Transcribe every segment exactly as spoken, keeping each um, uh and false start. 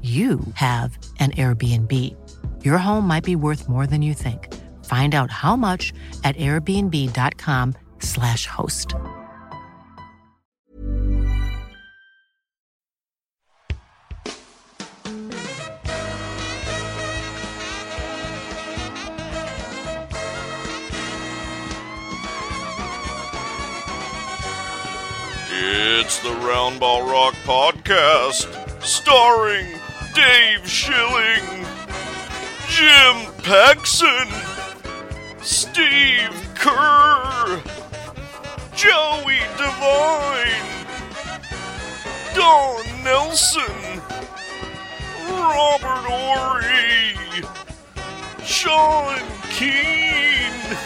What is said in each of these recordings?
you have an Airbnb. Your home might be worth more than you think. Find out how much at airbnb dot com slash host. It's the Round Ball Rock podcast, starring Dave Schilling, Jim Paxson, Steve Kerr, Joey Devine, Don Nelson, Robert Ory, Sean Keane,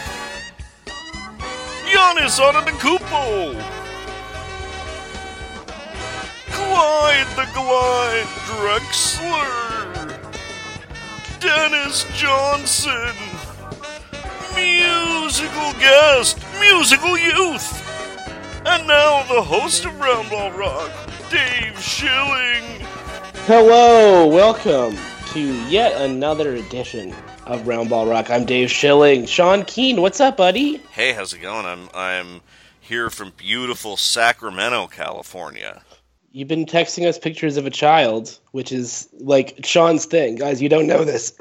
Giannis Antetokounmpo, Clyde the Glide Drexler, Dennis Johnson, musical guest, musical youth, and now the host of Round Ball Rock, Dave Schilling. Hello, welcome to yet another edition of Round Ball Rock. I'm Dave Schilling. Sean Keane, what's up, buddy? Hey, how's it going? I'm I'm here from beautiful Sacramento, California. You've been texting us pictures of a child, which is like Sean's thing. Guys, you don't know this.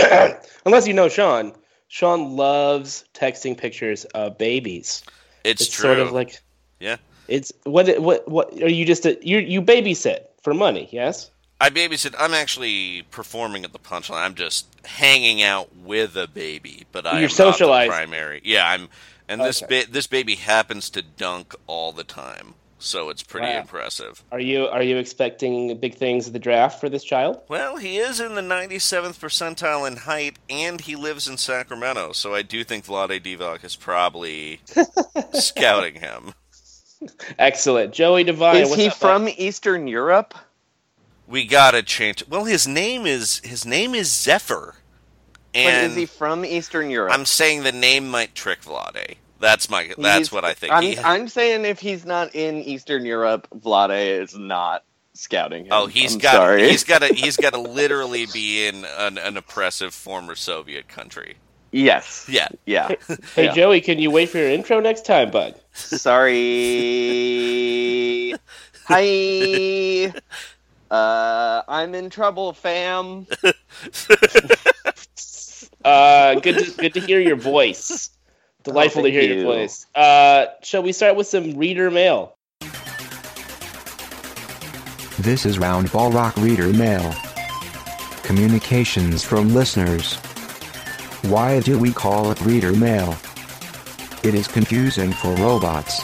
Unless you know Sean. Sean loves texting pictures of babies. It's, it's true. Sort of like, yeah. It's what what what are you just a, you you babysit for money, yes? I babysit. I'm actually performing at the Punchline. I'm just hanging out with a baby, but I You're am socialized. Not the primary. Yeah, I'm and okay. this ba- this baby happens to dunk all the time. So it's pretty wow. impressive. Are you are you expecting big things at the draft for this child? Well, he is in the ninety-seventh percentile in height, and he lives in Sacramento. So I do think Vlade Divac is probably scouting him. Excellent. Joey Devine. Is what's he up, from man? Eastern Europe? We gotta change. Well, his name is his name is Zephyr. And but is he from Eastern Europe? I'm saying the name might trick Vlade. That's my. That's he's, what I think. I'm, he, I'm saying if he's not in Eastern Europe, Vlade is not scouting him. Oh, he's I'm got. Sorry. He's got. To, he's got to literally be in an, an oppressive former Soviet country. Yes. Yeah. Yeah. Hey, hey yeah. Joey, can you wait for your intro next time, bud? Sorry. Hi. Uh, I'm in trouble, fam. uh, good. To, good to hear your voice. Delightful oh, to hear you. Your voice. Uh, shall we start with some reader mail? This is Round Ball Rock Reader Mail. Communications from listeners. Why do we call it reader mail? It is confusing for robots.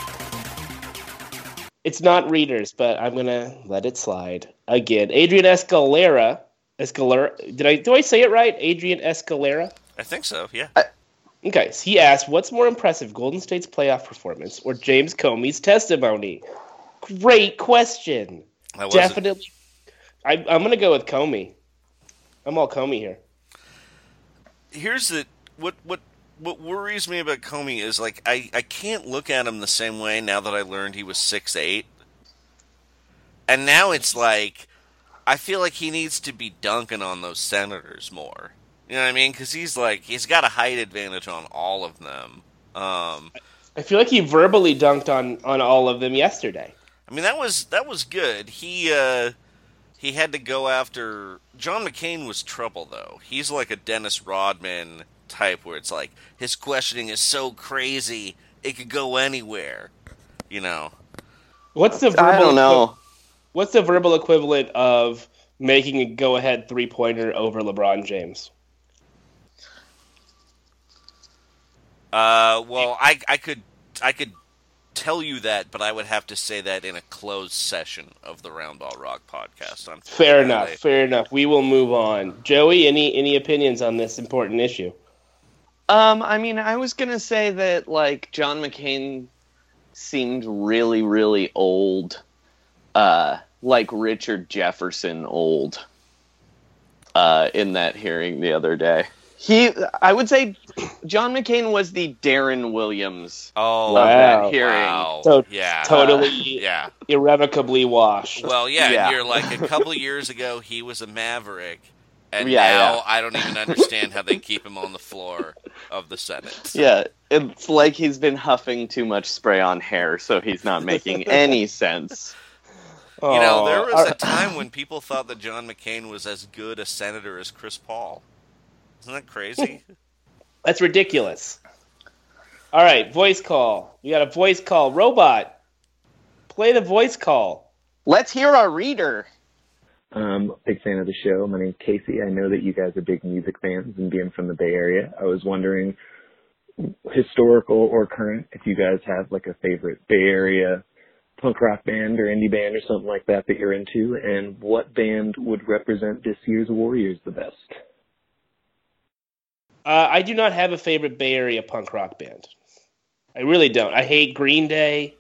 It's not readers, but I'm gonna let it slide again. Adrian Escalera. Escalera. Did I do I say it right? Adrian Escalera. I think so. Yeah. I- Okay, so he asked, what's more impressive, Golden State's playoff performance or James Comey's testimony? Great question. I Definitely. I, I'm going to go with Comey. I'm all Comey here. Here's the what what what worries me about Comey is like I, I can't look at him the same way now that I learned he was six eight. And now it's like I feel like he needs to be dunking on those Senators more. You know what I mean? Because he's like, he's got a height advantage on all of them. Um, I feel like he verbally dunked on, on all of them yesterday. I mean, that was that was good. He uh, he had to go after... John McCain was trouble, though. He's like a Dennis Rodman type where it's like, his questioning is so crazy, it could go anywhere. You know? What's the verbal I don't know. Equi- what's the verbal equivalent of making a go-ahead three-pointer over LeBron James? Uh, well, I I could I could tell you that, but I would have to say that in a closed session of the Round Ball Rock podcast. I'm fair enough, late. fair enough. We will move on. Joey, any any opinions on this important issue? Um, I mean, I was gonna say that like John McCain seemed really, really old, uh, like Richard Jefferson old, uh, in that hearing the other day. He, I would say, John McCain was the Deron Williams oh, of wow. that hearing. Wow. So yeah, totally, uh, yeah. irrevocably washed. Well, yeah, yeah. you're like a couple of years ago he was a Maverick, and yeah, now yeah. I don't even understand how they keep him on the floor of the Senate. So. Yeah, it's like he's been huffing too much spray on hair, so he's not making any sense. You oh, know, there was our... a time when people thought that John McCain was as good a senator as Chris Paul. Isn't that crazy? That's ridiculous. All right, voice call. We got a voice call. Robot, play the voice call. Let's hear our reader. Um, big fan of the show. My name's Casey. I know that you guys are big music fans, and being from the Bay Area, I was wondering, historical or current, if you guys have like a favorite Bay Area punk rock band or indie band or something like that that you're into, and what band would represent this year's Warriors the best? Uh, I do not have a favorite Bay Area punk rock band. I really don't. I hate Green Day.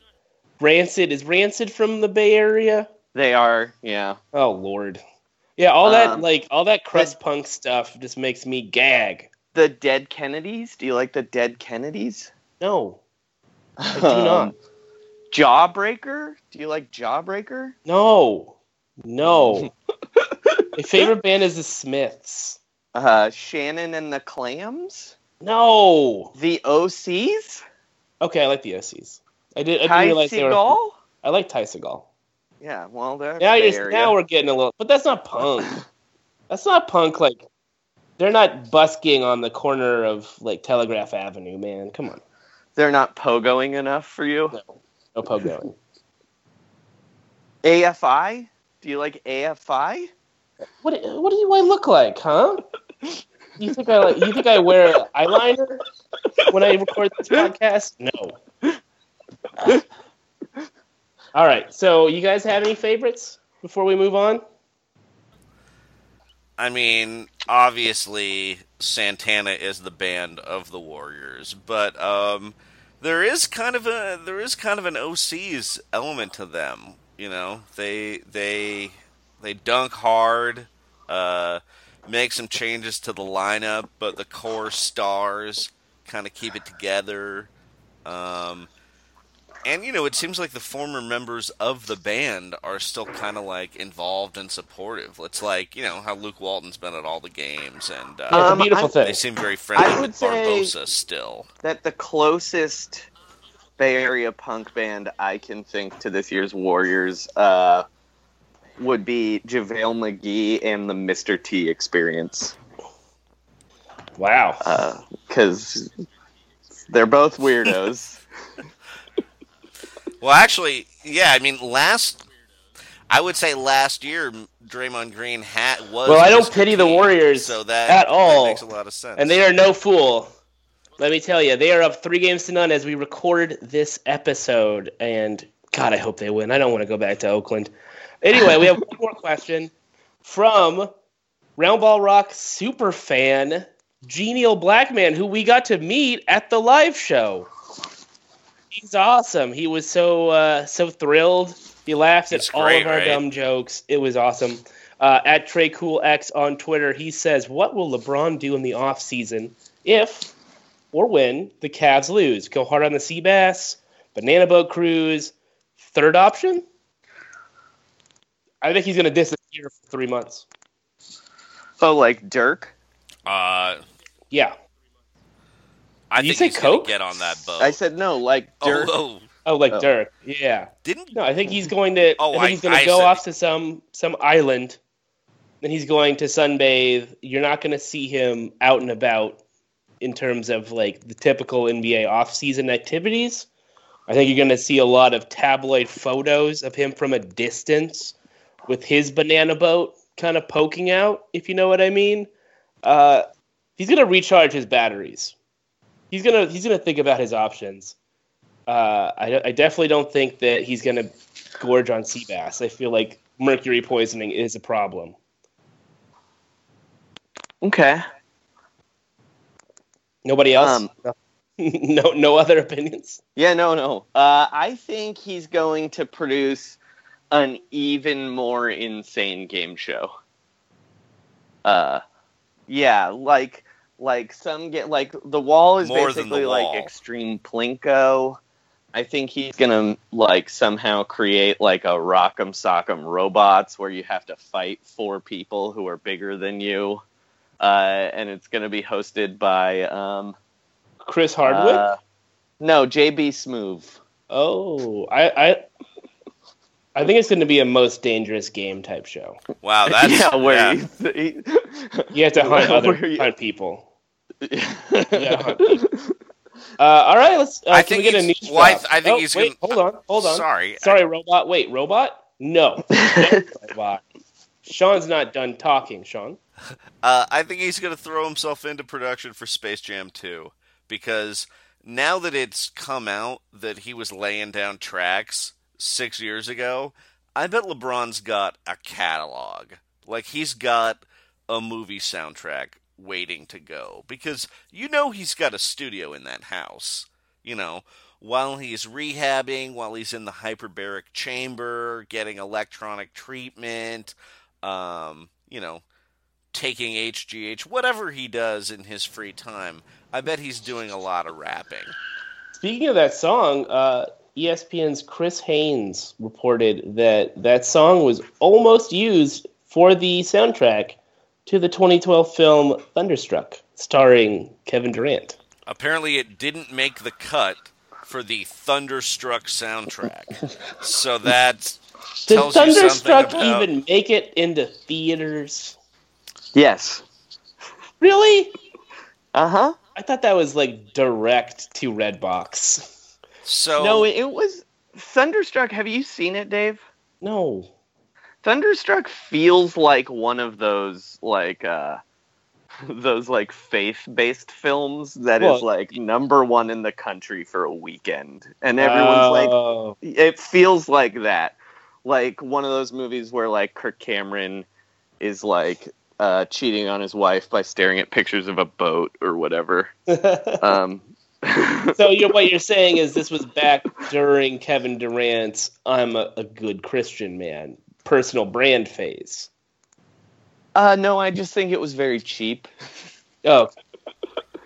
Rancid. Is Rancid from the Bay Area? They are, yeah. Oh, Lord. Yeah, all um, that like all that crust punk stuff just makes me gag. The Dead Kennedys? Do you like the Dead Kennedys? No. I do not. Jawbreaker? Do you like Jawbreaker? No. No. My favorite band is the Smiths. Uh, Shannon and the Clams? No. The O Cs? Okay, I like the O Cs. I did. I Ty didn't realize Segall? They were. I like Ty Segall. Yeah, well, they're now, just, now we're getting a little. But that's not punk. That's not punk. Like they're not busking on the corner of like Telegraph Avenue, man. Come on. They're not pogoing enough for you. No, no pogoing. A F I? Do you like A F I? What? What do I look like, huh? You think I like, you think I wear eyeliner when I record this podcast? No. Uh, all right. So, you guys have any favorites before we move on? I mean, obviously, Santana is the band of the Warriors, but um, there is kind of a there is kind of an O Cs element to them. You know, they they they dunk hard. Uh, Make some changes to the lineup, but the core stars kind of keep it together. Um, and, you know, it seems like the former members of the band are still kind of, like, involved and supportive. It's like, you know, how Luke Walton's been at all the games. And uh, um, beautiful thing. They seem very friendly with Barbosa still. That the closest Bay Area punk band I can think to this year's Warriors uh would be JaVale McGee and the Mister T Experience. Wow. Because uh, they're both weirdos. Well, actually, yeah, I mean, last... I would say last year, Draymond Green hat was... Well, I don't Mister pity T, the Warriors so that, at all. That makes a lot of sense. And they are no fool. Let me tell you, they are up three games to none as we record this episode. And, God, I hope they win. I don't want to go back to Oakland. Anyway, we have one more question from Round Ball Rock superfan Genial Blackman, who we got to meet at the live show. He's awesome. He was so uh, so thrilled. He laughed at all of our dumb jokes. It was awesome. Uh, at TreyCoolX on Twitter, he says, what will LeBron do in the offseason if or when the Cavs lose? Go hard on the sea bass, banana boat cruise, third option? I think he's going to distance year for three months. Oh, like Dirk? Uh, yeah. I Did think you say he's going to get on that boat. I said no, like Dirk. Oh, oh. oh like oh. Dirk. Yeah. Didn't No, I think he's going to oh, I think I, he's going to go said... off to some some island. Then he's going to sunbathe. You're not going to see him out and about in terms of like the typical N B A off-season activities. I think you're going to see a lot of tabloid photos of him from a distance with his banana boat kind of poking out, if you know what I mean. Uh, he's going to recharge his batteries. He's going to he's going to think about his options. Uh, I, I definitely don't think that he's going to gorge on sea bass. I feel like mercury poisoning is a problem. Okay. Nobody else? Um, no, no other opinions? Yeah, no, no. Uh, I think he's going to produce an even more insane game show. Uh, yeah, like like some get like the wall is more basically like wall. Extreme Plinko. I think he's gonna like somehow create like a Rock'em Sock'em Robots where you have to fight four people who are bigger than you. Uh, and it's going to be hosted by um, Chris Hardwick. Uh, no, J B Smoove. Oh, I, I, I think it's going to be a Most Dangerous Game type show. Wow, that's yeah, where yeah. You, he, you have to hunt other you, hunt people. Yeah. yeah, hunt people. Uh, all right, let's. Uh, I can think we get a news drop? Well, I, th- I think oh, he's. Wait, gonna... hold on, hold on. Sorry, sorry, I... robot. Wait, robot? No, robot. Sean's not done talking, Sean. Uh, I think he's going to throw himself into production for Space Jam two, because now that it's come out that he was laying down tracks six years ago, I bet LeBron's got a catalog. Like, he's got a movie soundtrack waiting to go, because you know he's got a studio in that house, you know, while he's rehabbing, while he's in the hyperbaric chamber, getting electronic treatment, um, you know, taking H G H, whatever he does in his free time, I bet he's doing a lot of rapping. Speaking of that song, uh, E S P N's Chris Haynes reported that that song was almost used for the soundtrack to the twenty twelve film Thunderstruck, starring Kevin Durant. Apparently it didn't make the cut for the Thunderstruck soundtrack. So that tells you something. Did Thunderstruck about... even make it into theaters? Yes. Really? Uh-huh. I thought that was, like, direct to Redbox. So no, it was... Thunderstruck, have you seen it, Dave? No. Thunderstruck feels like one of those, like, uh... those, like, faith-based films that well, is, like, number one in the country for a weekend. And everyone's oh. like... It feels like that. Like, one of those movies where, like, Kirk Cameron is, like... Uh, cheating on his wife by staring at pictures of a boat or whatever. um. So you're, what you're saying is this was back during Kevin Durant's I'm a, a good Christian man personal brand phase. Uh, no, I just think it was very cheap. Oh.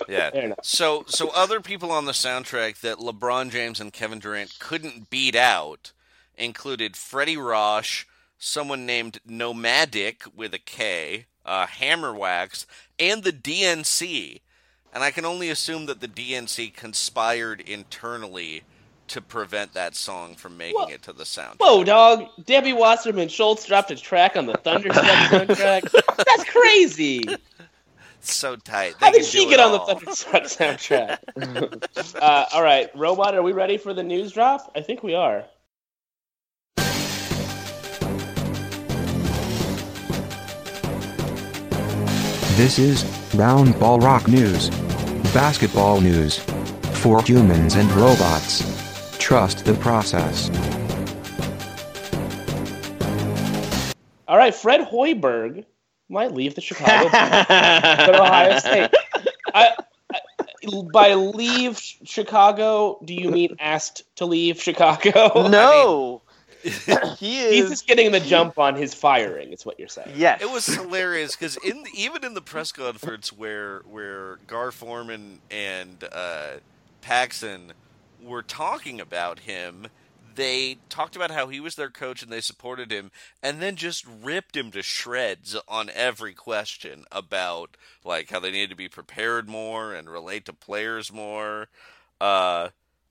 Yeah. So, so other people on the soundtrack that LeBron James and Kevin Durant couldn't beat out included Freddie Rosh, someone named Nomadic with a K, uh, Hammerwax, and the D N C. And I can only assume that the D N C conspired internally to prevent that song from making Whoa. it to the soundtrack. Whoa, dog. Debbie Wasserman Schultz dropped a track on the Thunderstruck soundtrack. That's crazy. So tight. They How did she get on all. the Thunderstruck soundtrack? uh, all right, Robot, are we ready for the news drop? I think we are. This is Round Ball Rock News. Basketball news. For humans and robots. Trust the process. All right, Fred Hoiberg might leave the Chicago but Ohio State. I, I, by leave Chicago, do you mean asked to leave Chicago? No. I mean, he is, he's just getting the jump on his firing, is what you're saying. Yes. It was hilarious, because in the, even in the press conference where where Gar Forman and uh, Paxson were talking about him, They talked about how he was their coach and they supported him, and then just ripped him to shreds on every question about, like, how they needed to be prepared more and relate to players more. Uh,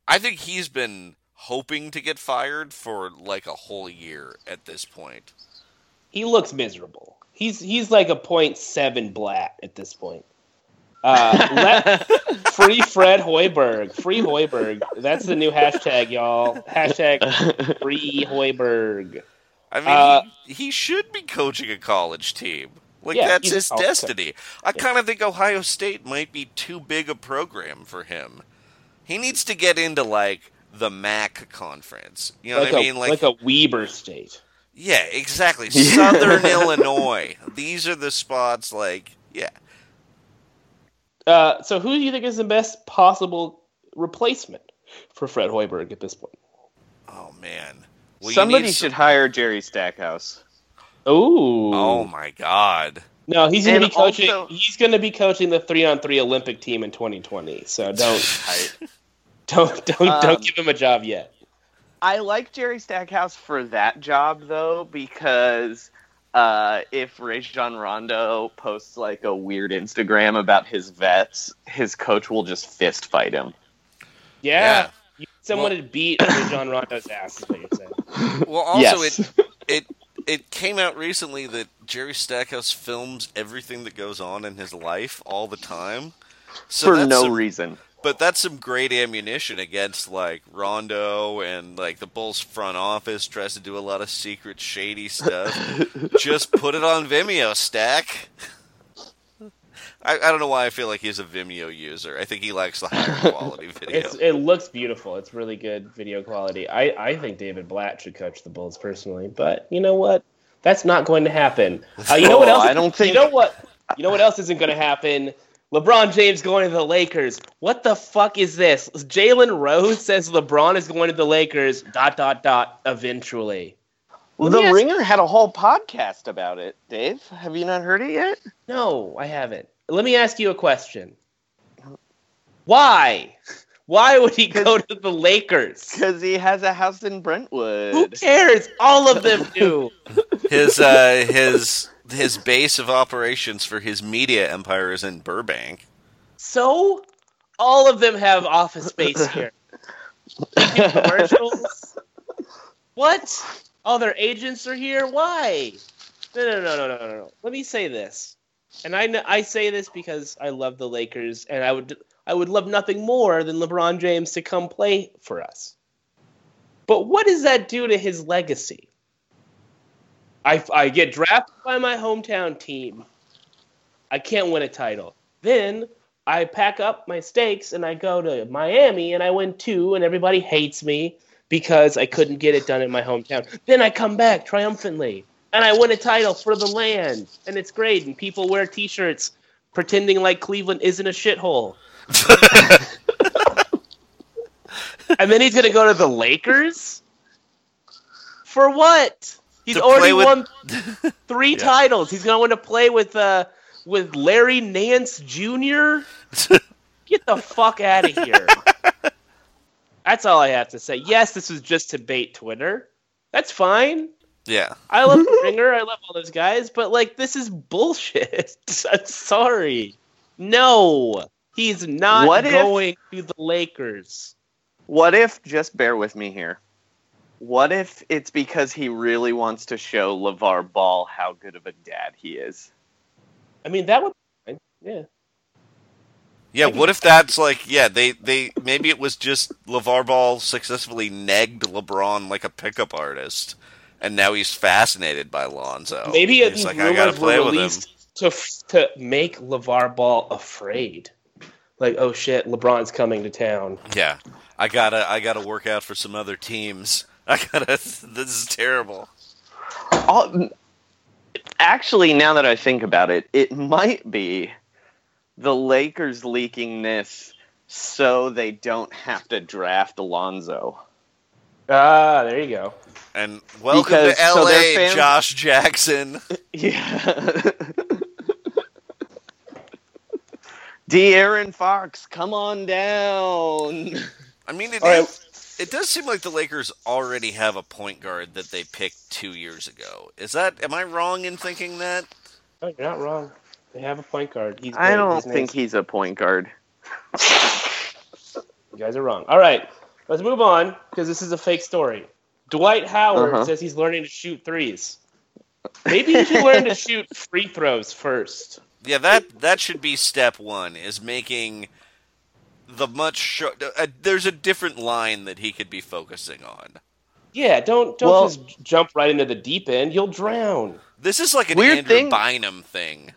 I think he's been hoping to get fired for, like, a whole year at this point. He looks miserable. He's he's like a point seven Blatt at this point. Uh, let, free Fred Hoiberg. Free Hoiberg. That's the new hashtag, y'all. Hashtag free Hoiberg. I mean, uh, he, he should be coaching a college team. Like, yeah, that's his destiny. Coach. I yeah. kind of think Ohio State might be too big a program for him. He needs to get into, like, the MAC conference. You know like what I mean? A, like, like a Weber State. Yeah, exactly. Southern Illinois. These are the spots, like, yeah. Uh, so who do you think is the best possible replacement for Fred Hoiberg at this point? Oh, man. Well, Somebody some... should hire Jerry Stackhouse. Ooh. Oh, my God. No, he's going to be coaching also... He's going to be coaching the three-on-three Olympic team in twenty twenty, so don't I, don't don't, um, don't give him a job yet. I like Jerry Stackhouse for that job, though, because... Uh, if Rajon Rondo posts like a weird Instagram about his vets, his coach will just fist fight him. Yeah, yeah. You need someone well, to beat Rajon Rondo's ass is what you're saying. Well, also yes. it it it came out recently that Jerry Stackhouse films everything that goes on in his life all the time, so for that's no some, reason. But that's some great ammunition against like Rondo and like the Bulls front office tries to do a lot of secret shady stuff. Just put it on Vimeo, Stack. I, I don't know why I feel like he's a Vimeo user. I think he likes the higher quality video. It's, it looks beautiful. It's really good video quality. I, I think David Blatt should coach the Bulls personally, but you know what? That's not going to happen. Uh, you know what else? I don't think. You know what? You know what else isn't going to happen? LeBron James going to the Lakers. What the fuck is this? Jalen Rose says LeBron is going to the Lakers, dot, dot, dot, eventually. Well, the ask- Ringer had a whole podcast about it, Dave. Have you not heard it yet? No, I haven't. Let me ask you a question. Why? Why would he go to the Lakers? Because he has a house in Brentwood. Who cares? All of them do. His, uh, his... His base of operations for his media empire is in Burbank. So, all of them have office space here. Commercials? What? All their agents are here? Why? No, no, no, no, no, no, no. Let me say this, and I know, I say this because I love the Lakers, and I would I would love nothing more than LeBron James to come play for us. But what does that do to his legacy? I, I get drafted by my hometown team. I can't win a title. Then I pack up my stakes and I go to Miami and I win two and everybody hates me because I couldn't get it done in my hometown. Then I come back triumphantly and I win a title for the land and it's great and people wear T-shirts pretending like Cleveland isn't a shithole. And then he's going to go to the Lakers? For what? He's already with... won three yeah. titles. He's going to want to play with uh, with Larry Nance Junior Get the fuck out of here. That's all I have to say. Yes, this was just to bait Twitter. That's fine. Yeah. I love Ringer. I love all those guys. But, like, this is bullshit. I'm sorry. No. He's not what going if... to the Lakers. What if, just bear with me here. What if it's because he really wants to show LeVar Ball how good of a dad he is? I mean, that would be fine. Yeah. Yeah, what if that's like, yeah, they, they maybe it was just LeVar Ball successfully negged LeBron like a pickup artist, and now he's fascinated by Lonzo. Maybe it's like, I gotta play with him. To, to make LeVar Ball afraid. Like, oh shit, LeBron's coming to town. Yeah, I gotta, I gotta work out for some other teams. I gotta. This is terrible. I'll, actually, now that I think about it, it might be the Lakers leaking this so they don't have to draft Alonzo. Ah, there you go. And welcome because, to L A, so fam- Josh Jackson. Yeah. De'Aaron Fox, come on down. I mean, it is. It does seem like the Lakers already have a point guard that they picked two years ago. Is that? Am I wrong in thinking that? No, you're not wrong. They have a point guard. He's I don't think he's a point guard. You guys are wrong. All right, let's move on because this is a fake story. Dwight Howard uh-huh. says he's learning to shoot threes. Maybe he should learn to shoot free throws first. Yeah, that that should be step one, is making the much short, uh, there's a different line that he could be focusing on. Yeah, don't don't well, just jump right into the deep end. You'll drown. This is like an Weird Andrew thing. Bynum thing.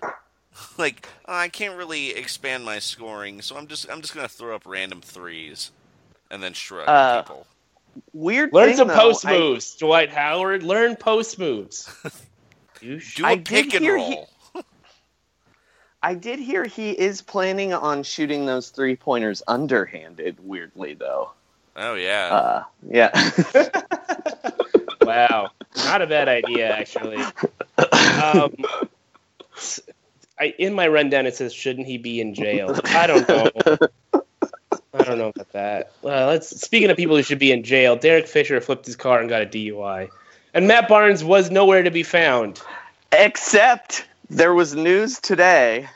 Like, oh, I can't really expand my scoring, so I'm just I'm just gonna throw up random threes and then shrug uh, people. Weird. Learn thing, some though, post moves, I... Dwight Howard. Learn post moves. You should. Do a pick and roll. He... I did hear he is planning on shooting those three pointers underhanded. Weirdly, though. Oh yeah. Uh, yeah. Wow, not a bad idea actually. Um, I, in my rundown, it says, shouldn't he be in jail? I don't know. I don't know about that. Well, let's. Speaking of people who should be in jail, Derek Fisher flipped his car and got a D U I. And Matt Barnes was nowhere to be found. Except there was news today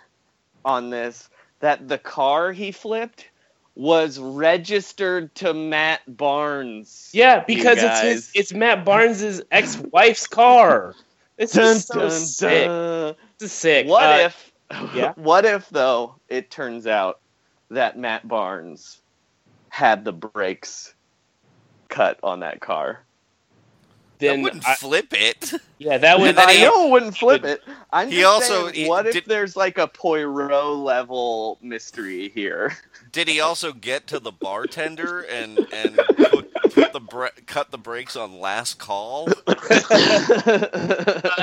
on this that the car he flipped was registered to Matt Barnes. Yeah, because it's his, it's Matt Barnes' ex-wife's car. It's just so dun, sick. Dun. This is sick. What uh, if, yeah? What if though it turns out that Matt Barnes had the brakes cut on that car? Then that wouldn't I, flip it. Yeah, that would. I know it wouldn't flip would, it. I'm he just also, saying, what he, if did, there's like a Poirot level mystery here? Did he also get to the bartender and and put, put the bra- cut the brakes on last call? uh,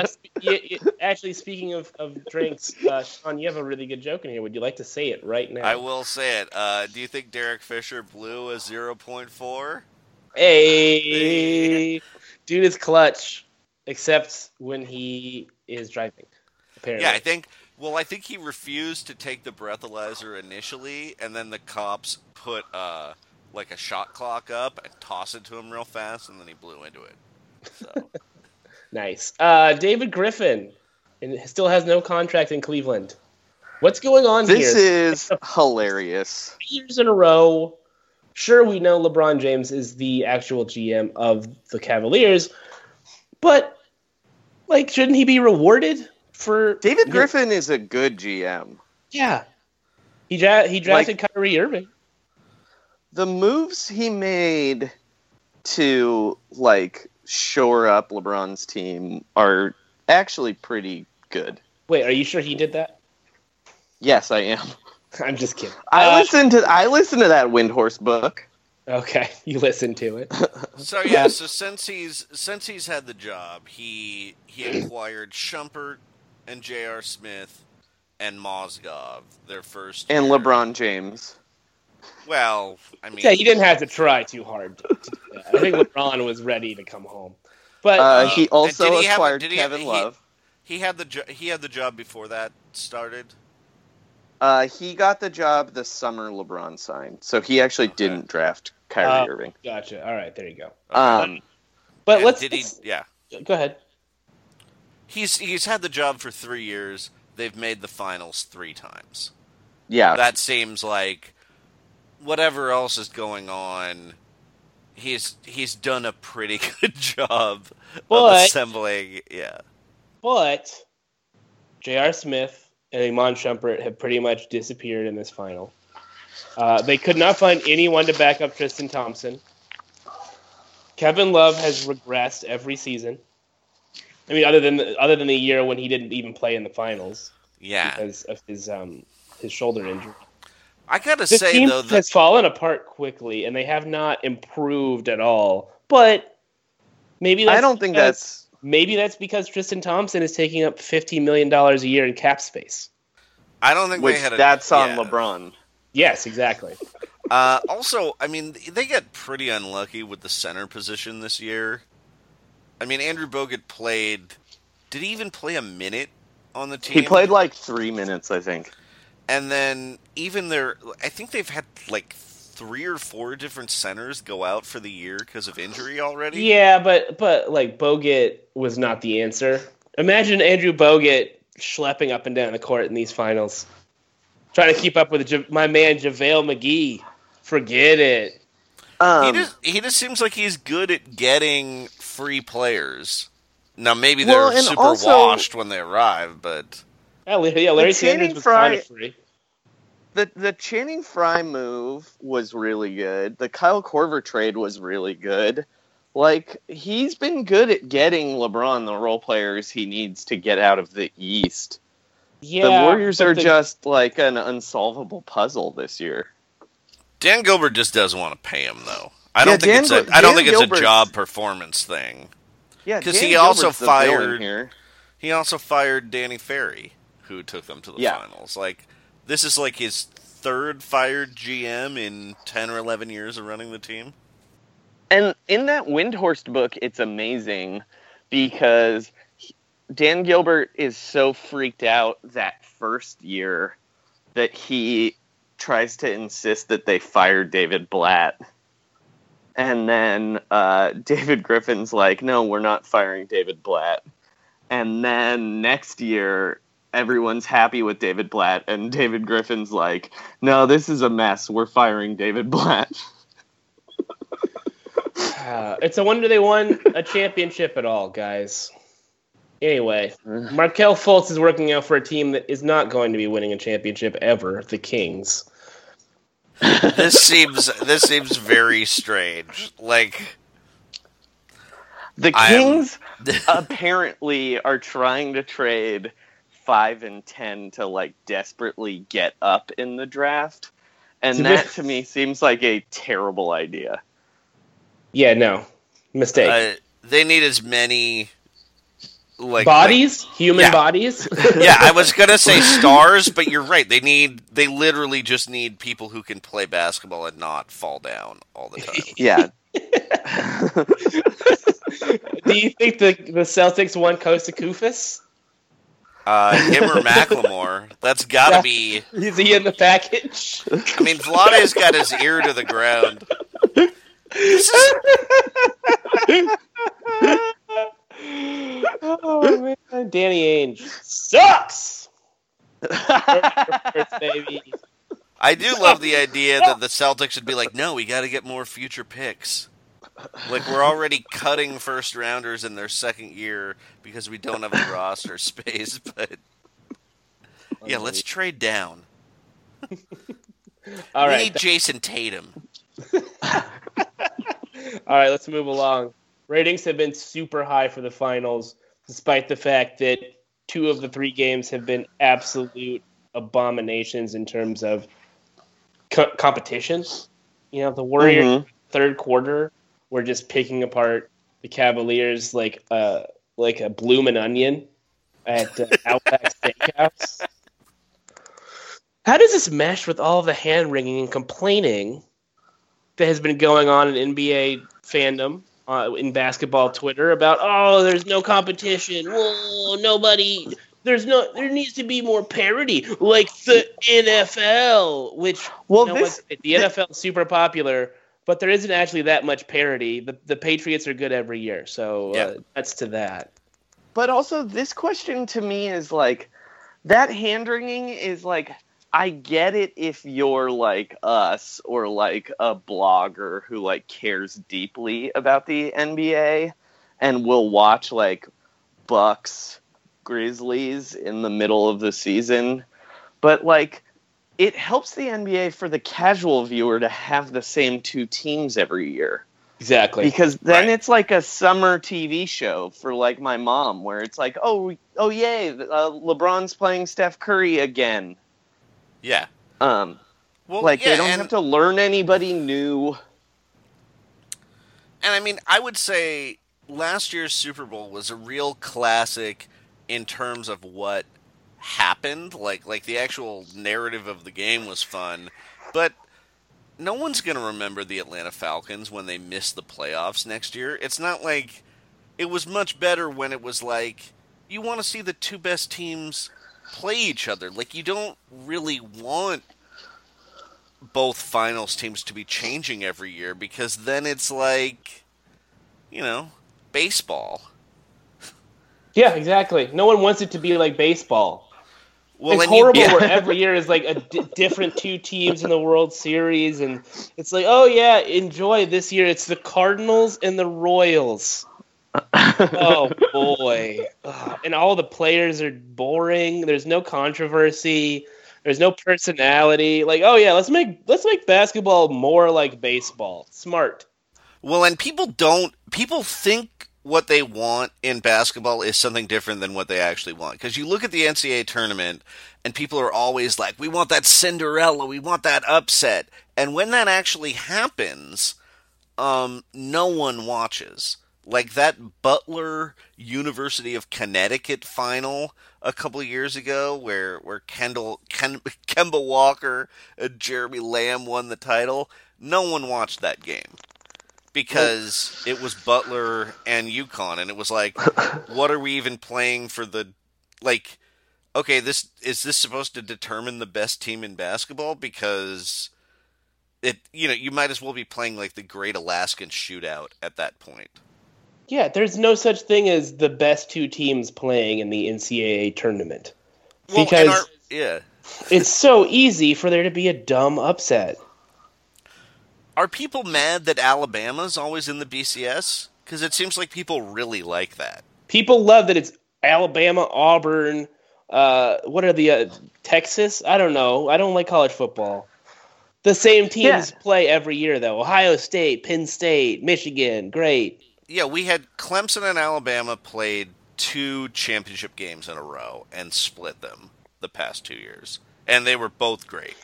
sp- yeah, yeah, actually, speaking of, of drinks, uh, Sean, you have a really good joke in here. Would you like to say it right now? I will say it. Uh, do you think Derek Fisher blew a zero point four? Hey, dude is clutch, except when he is driving. Apparently. Yeah, I think. Well, I think he refused to take the breathalyzer initially, and then the cops put uh, like a shot clock up and tossed it to him real fast, and then he blew into it. So. Nice. Uh, David Griffin and still has no contract in Cleveland. What's going on this here? This is hilarious. Years in a row. Sure, we know LeBron James is the actual G M of the Cavaliers, but like, shouldn't he be rewarded for David Griffin his... is a good G M. Yeah. He dra- he drafted like, Kyrie Irving. The moves he made to like shore up LeBron's team are actually pretty good. Wait, are you sure he did that? Yes, I am. I'm just kidding. I uh, listened to I listened to that Windhorse book. Okay, you listened to it. So yeah, so since he's since he's had the job, he he acquired Shumpert and J R. Smith and Mozgov, their first and year. LeBron James. Well, I mean... Yeah, he didn't have to try too hard. To do that. I think LeBron was ready to come home. But uh, he also he acquired have, Kevin he, Love. He, he, had the jo- he had the job before that started? Uh, he got the job the summer LeBron signed, so he actually okay. didn't draft Kyrie uh, Irving. Gotcha. All right, there you go. Okay. Um, but let's... Did he, yeah. Go ahead. He's He's had the job for three years. They've made the finals three times. Yeah. That seems like... Whatever else is going on, he's he's done a pretty good job but, of assembling. Yeah, but J R. Smith and Iman Shumpert have pretty much disappeared in this final. Uh, they could not find anyone to back up Tristan Thompson. Kevin Love has regressed every season. I mean, other than the, other than the year when he didn't even play in the finals. Yeah, because of his um his shoulder injury. I gotta this say team though, that has fallen apart quickly, and they have not improved at all. But maybe that's I don't think because, that's maybe that's because Tristan Thompson is taking up fifty million dollars a year in cap space. I don't think Which they had a, that's on yeah. LeBron. Yes, exactly. uh, also, I mean, they got pretty unlucky with the center position this year. I mean, Andrew Bogut played. Did he even play a minute on the team? He played like three minutes, I think. And then even their, I think they've had like three or four different centers go out for the year because of injury already? Yeah, but but like Bogut was not the answer. Imagine Andrew Bogut schlepping up and down the court in these finals, trying to keep up with Ja- my man JaVale McGee. Forget it. Um, he just he just seems like he's good at getting free players. Now maybe they're well, super also, washed when they arrive, but yeah, yeah Larry Sanders was Fry, kind of free. The the Channing Frye move was really good. The Kyle Korver trade was really good. Like, he's been good at getting LeBron the role players he needs to get out of the East. Yeah, the Warriors are the... just like an unsolvable puzzle this year. Dan Gilbert just doesn't want to pay him, though. I yeah, don't think Dan it's a. I don't Dan think it's Gilbert's... a job performance thing. Yeah, because he Gilbert's also fired. Here. He also fired Danny Ferry, who took them to the yeah. finals. Like, this is like his third fired G M in ten or eleven years of running the team. And in that Windhorst book, it's amazing because Dan Gilbert is so freaked out that first year that he tries to insist that they fire David Blatt. And then uh, David Griffin's like, no, we're not firing David Blatt. And then next year, everyone's happy with David Blatt, and David Griffin's like, no, this is a mess. We're firing David Blatt. Uh, it's a wonder they won a championship at all, guys. Anyway, Markelle Fultz is working out for a team that is not going to be winning a championship ever, the Kings. This seems this seems very strange. Like, the Kings apparently are trying to trade five and ten to like desperately get up in the draft, and that to me seems like a terrible idea. Yeah, no. Mistake. Uh, they need as many like bodies, like, human yeah. bodies. Yeah, I was gonna say stars, but you're right. They need they literally just need people who can play basketball and not fall down all the time. Yeah. Do you think the, the Celtics won Kosta Koufis? Uh, him or Macklemore. That's gotta be Is he in the package? I mean, Vlade's got his ear to the ground. This is... oh man, Danny Ainge sucks. I do love the idea that the Celtics should be like, no, we got to get more future picks. Like, we're already cutting first rounders in their second year because we don't have the roster space. But yeah, let's trade down. All right, we need Jason Tatum. All right, let's move along. Ratings have been super high for the finals, despite the fact that two of the three games have been absolute abominations in terms of co- competition. You know, the Warriors mm-hmm. third quarter were just picking apart the Cavaliers like a like a bloomin' onion at uh, Outback Steakhouse. How does this mesh with all the hand wringing and complaining that has been going on in N B A fandom, uh, in basketball Twitter, about, oh, there's no competition, whoa, nobody, there's no, there needs to be more parity, like the N F L, which, well, you know, this, like, the N F L is super popular, but there isn't actually that much parity. The the Patriots are good every year, so yeah. uh, that's to that. But also, this question to me is like, that hand-wringing is like, I get it if you're like us or like a blogger who like cares deeply about the N B A and will watch like Bucks, Grizzlies in the middle of the season. But like, it helps the N B A for the casual viewer to have the same two teams every year. Exactly. Because then right. it's like a summer T V show for like my mom where it's like, oh, oh yay, uh, LeBron's playing Steph Curry again. Yeah. Um, well, like, yeah, they don't and, have to learn anybody new. And, I mean, I would say last year's Super Bowl was a real classic in terms of what happened. Like, like the actual narrative of the game was fun. But no one's going to remember the Atlanta Falcons when they miss the playoffs next year. It's not like... It was much better when it was like, you want to see the two best teams play each other. Like, you don't really want both finals teams to be changing every year, because then it's like, you know, baseball. Yeah, exactly. No one wants it to be like baseball. Well, it's horrible you, yeah. where every year is like a d- different two teams in the World Series, and it's like, oh yeah, enjoy this year. It's the Cardinals and the Royals. Oh boy. Ugh. And all the players are boring. There's no controversy. There's no personality. Like, oh yeah, let's make let's make basketball more like baseball. Smart. Well, and people don't people think what they want in basketball is something different than what they actually want. Because you look at the N C A A tournament and people are always like, we want that Cinderella, we want that upset. And when that actually happens, um, no one watches. Like that Butler University of Connecticut final a couple of years ago where, where Kendall, Ken, Kemba Walker and Jeremy Lamb won the title. No one watched that game because it was Butler and UConn. And it was like, what are we even playing for the, like, okay, this, is this supposed to determine the best team in basketball? Because it, you know, you might as well be playing like the Great Alaskan Shootout at that point. Yeah, there's no such thing as the best two teams playing in the N C A A tournament. Well, because our, yeah. It's so easy for there to be a dumb upset. Are people mad that Alabama's always in the B C S? Because it seems like people really like that. People love that it's Alabama, Auburn, uh, what are the, uh, Texas? I don't know. I don't like college football. The same teams yeah. play every year, though. Ohio State, Penn State, Michigan, great. Yeah, we had Clemson and Alabama played two championship games in a row and split them the past two years, and they were both great.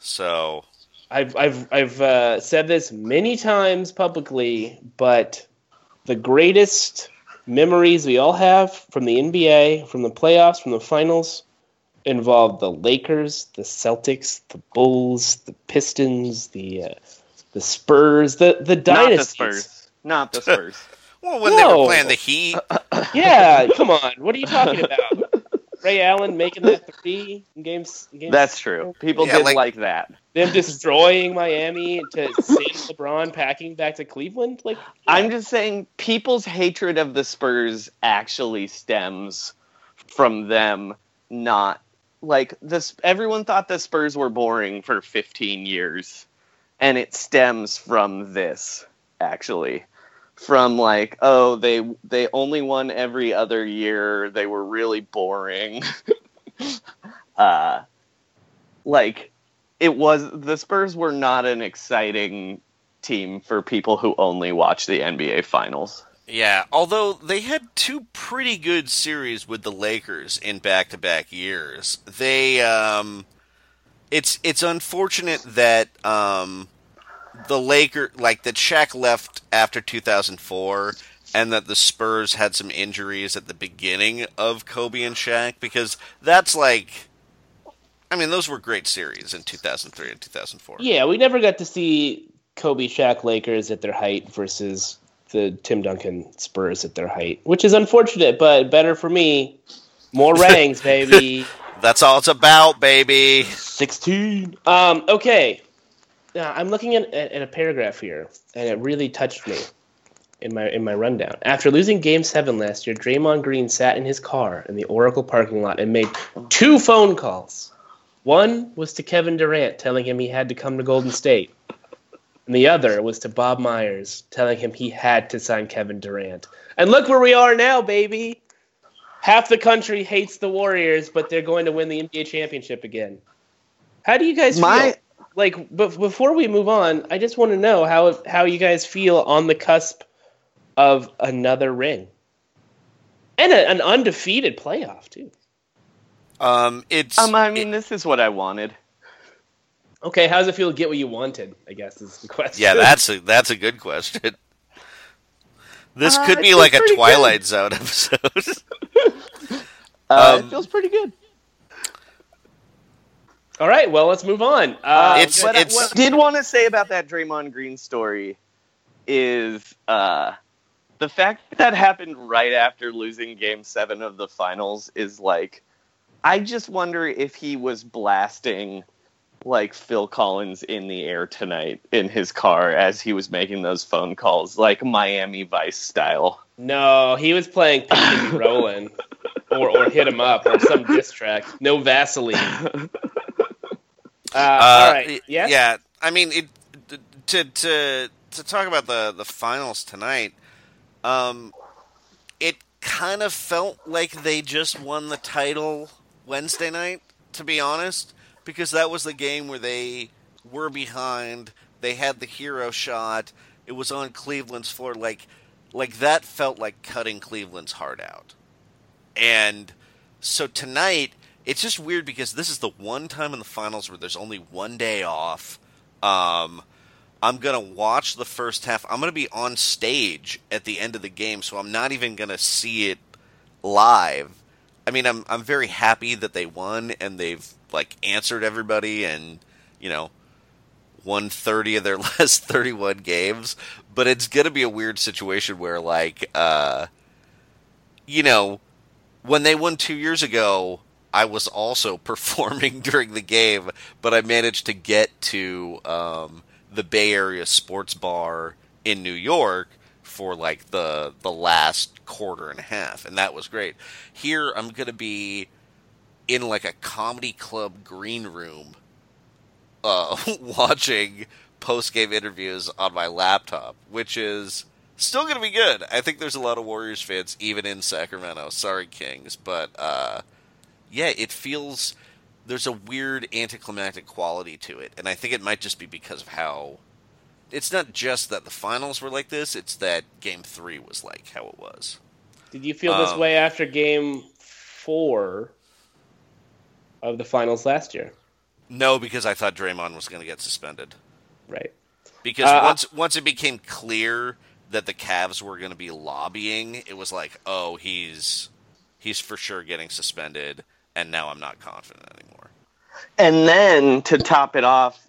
So, I've I've I've uh, said this many times publicly, but the greatest memories we all have from the N B A, from the playoffs, from the finals, involved the Lakers, the Celtics, the Bulls, the Pistons, the uh, the Spurs, the the dynasties. Not the Spurs. Not the Spurs. Well, when no. they were playing the Heat. Yeah, come on. What are you talking about? Ray Allen making that three in games. In games That's true. People yeah, did like, like that. Them destroying Miami to send LeBron packing back to Cleveland. Like, yeah. I'm just saying, people's hatred of the Spurs actually stems from them not like this. Everyone thought the Spurs were boring for fifteen years, and it stems from this actually. From like, oh, they they only won every other year. They were really boring. uh, like, it was the Spurs were not an exciting team for people who only watch the N B A Finals. Yeah, although they had two pretty good series with the Lakers in back-to-back years. They, um, it's it's unfortunate that. Um, The Lakers, like that Shaq left after two thousand four, and that the Spurs had some injuries at the beginning of Kobe and Shaq, because that's like, I mean, those were great series in two thousand three and two thousand four. Yeah, we never got to see Kobe, Shaq, Lakers at their height versus the Tim Duncan Spurs at their height, which is unfortunate, but better for me. More rings, baby. That's all it's about, baby. sixteen. Um, okay. Now, I'm looking at, at a paragraph here, and it really touched me in my in my rundown. After losing Game seven last year, Draymond Green sat in his car in the Oracle parking lot and made two phone calls. One was to Kevin Durant, telling him he had to come to Golden State. And the other was to Bob Myers, telling him he had to sign Kevin Durant. And look where we are now, baby! Half the country hates the Warriors, but they're going to win the N B A championship again. How do you guys feel? My- Like, but before we move on, I just want to know how how you guys feel on the cusp of another ring and a, an undefeated playoff too. Um, it's. Um, I mean, it, this is what I wanted. Okay, how does it feel to get what you wanted? I guess is the question. Yeah, that's a, that's a good question. This uh, could be like a Twilight good. Zone episode. uh, um, it feels pretty good. All right, well, let's move on. Uh, it's, what, it's, I, what I did want to say about that Draymond Green story is uh, the fact that, that happened right after losing Game seven of the Finals is like, I just wonder if he was blasting like Phil Collins in the air tonight in his car as he was making those phone calls, like Miami Vice style. No, he was playing P C B Rollin' or, or Hit 'Em Up or some diss track. No Vaseline. Uh, uh, all right. Yeah. Yeah. I mean, it, to to to talk about the, the finals tonight, um, it kind of felt like they just won the title Wednesday night, to be honest, because that was the game where they were behind. They had the hero shot. It was on Cleveland's floor. Like, like that felt like cutting Cleveland's heart out. And so tonight, it's just weird because this is the one time in the finals where there's only one day off. Um, I'm going to watch the first half. I'm going to be on stage at the end of the game, so I'm not even going to see it live. I mean, I'm I'm very happy that they won and they've, like, answered everybody and, you know, won thirty of their last thirty-one games. But it's going to be a weird situation where, like, uh, you know, when they won two years ago, I was also performing during the game, but I managed to get to um, the Bay Area Sports Bar in New York for, like, the the last quarter and a half, and that was great. Here, I'm going to be in, like, a comedy club green room uh, watching post-game interviews on my laptop, which is still going to be good. I think there's a lot of Warriors fans, even in Sacramento. Sorry, Kings, but uh, yeah, it feels there's a weird anticlimactic quality to it, and I think it might just be because of how it's not just that the finals were like this, it's that game three was like how it was. Did you feel um, this way after game four of the finals last year? No, because I thought Draymond was going to get suspended. Right. Because uh, once once it became clear that the Cavs were going to be lobbying, it was like, oh, he's he's for sure getting suspended, and now I'm not confident anymore. And then, to top it off,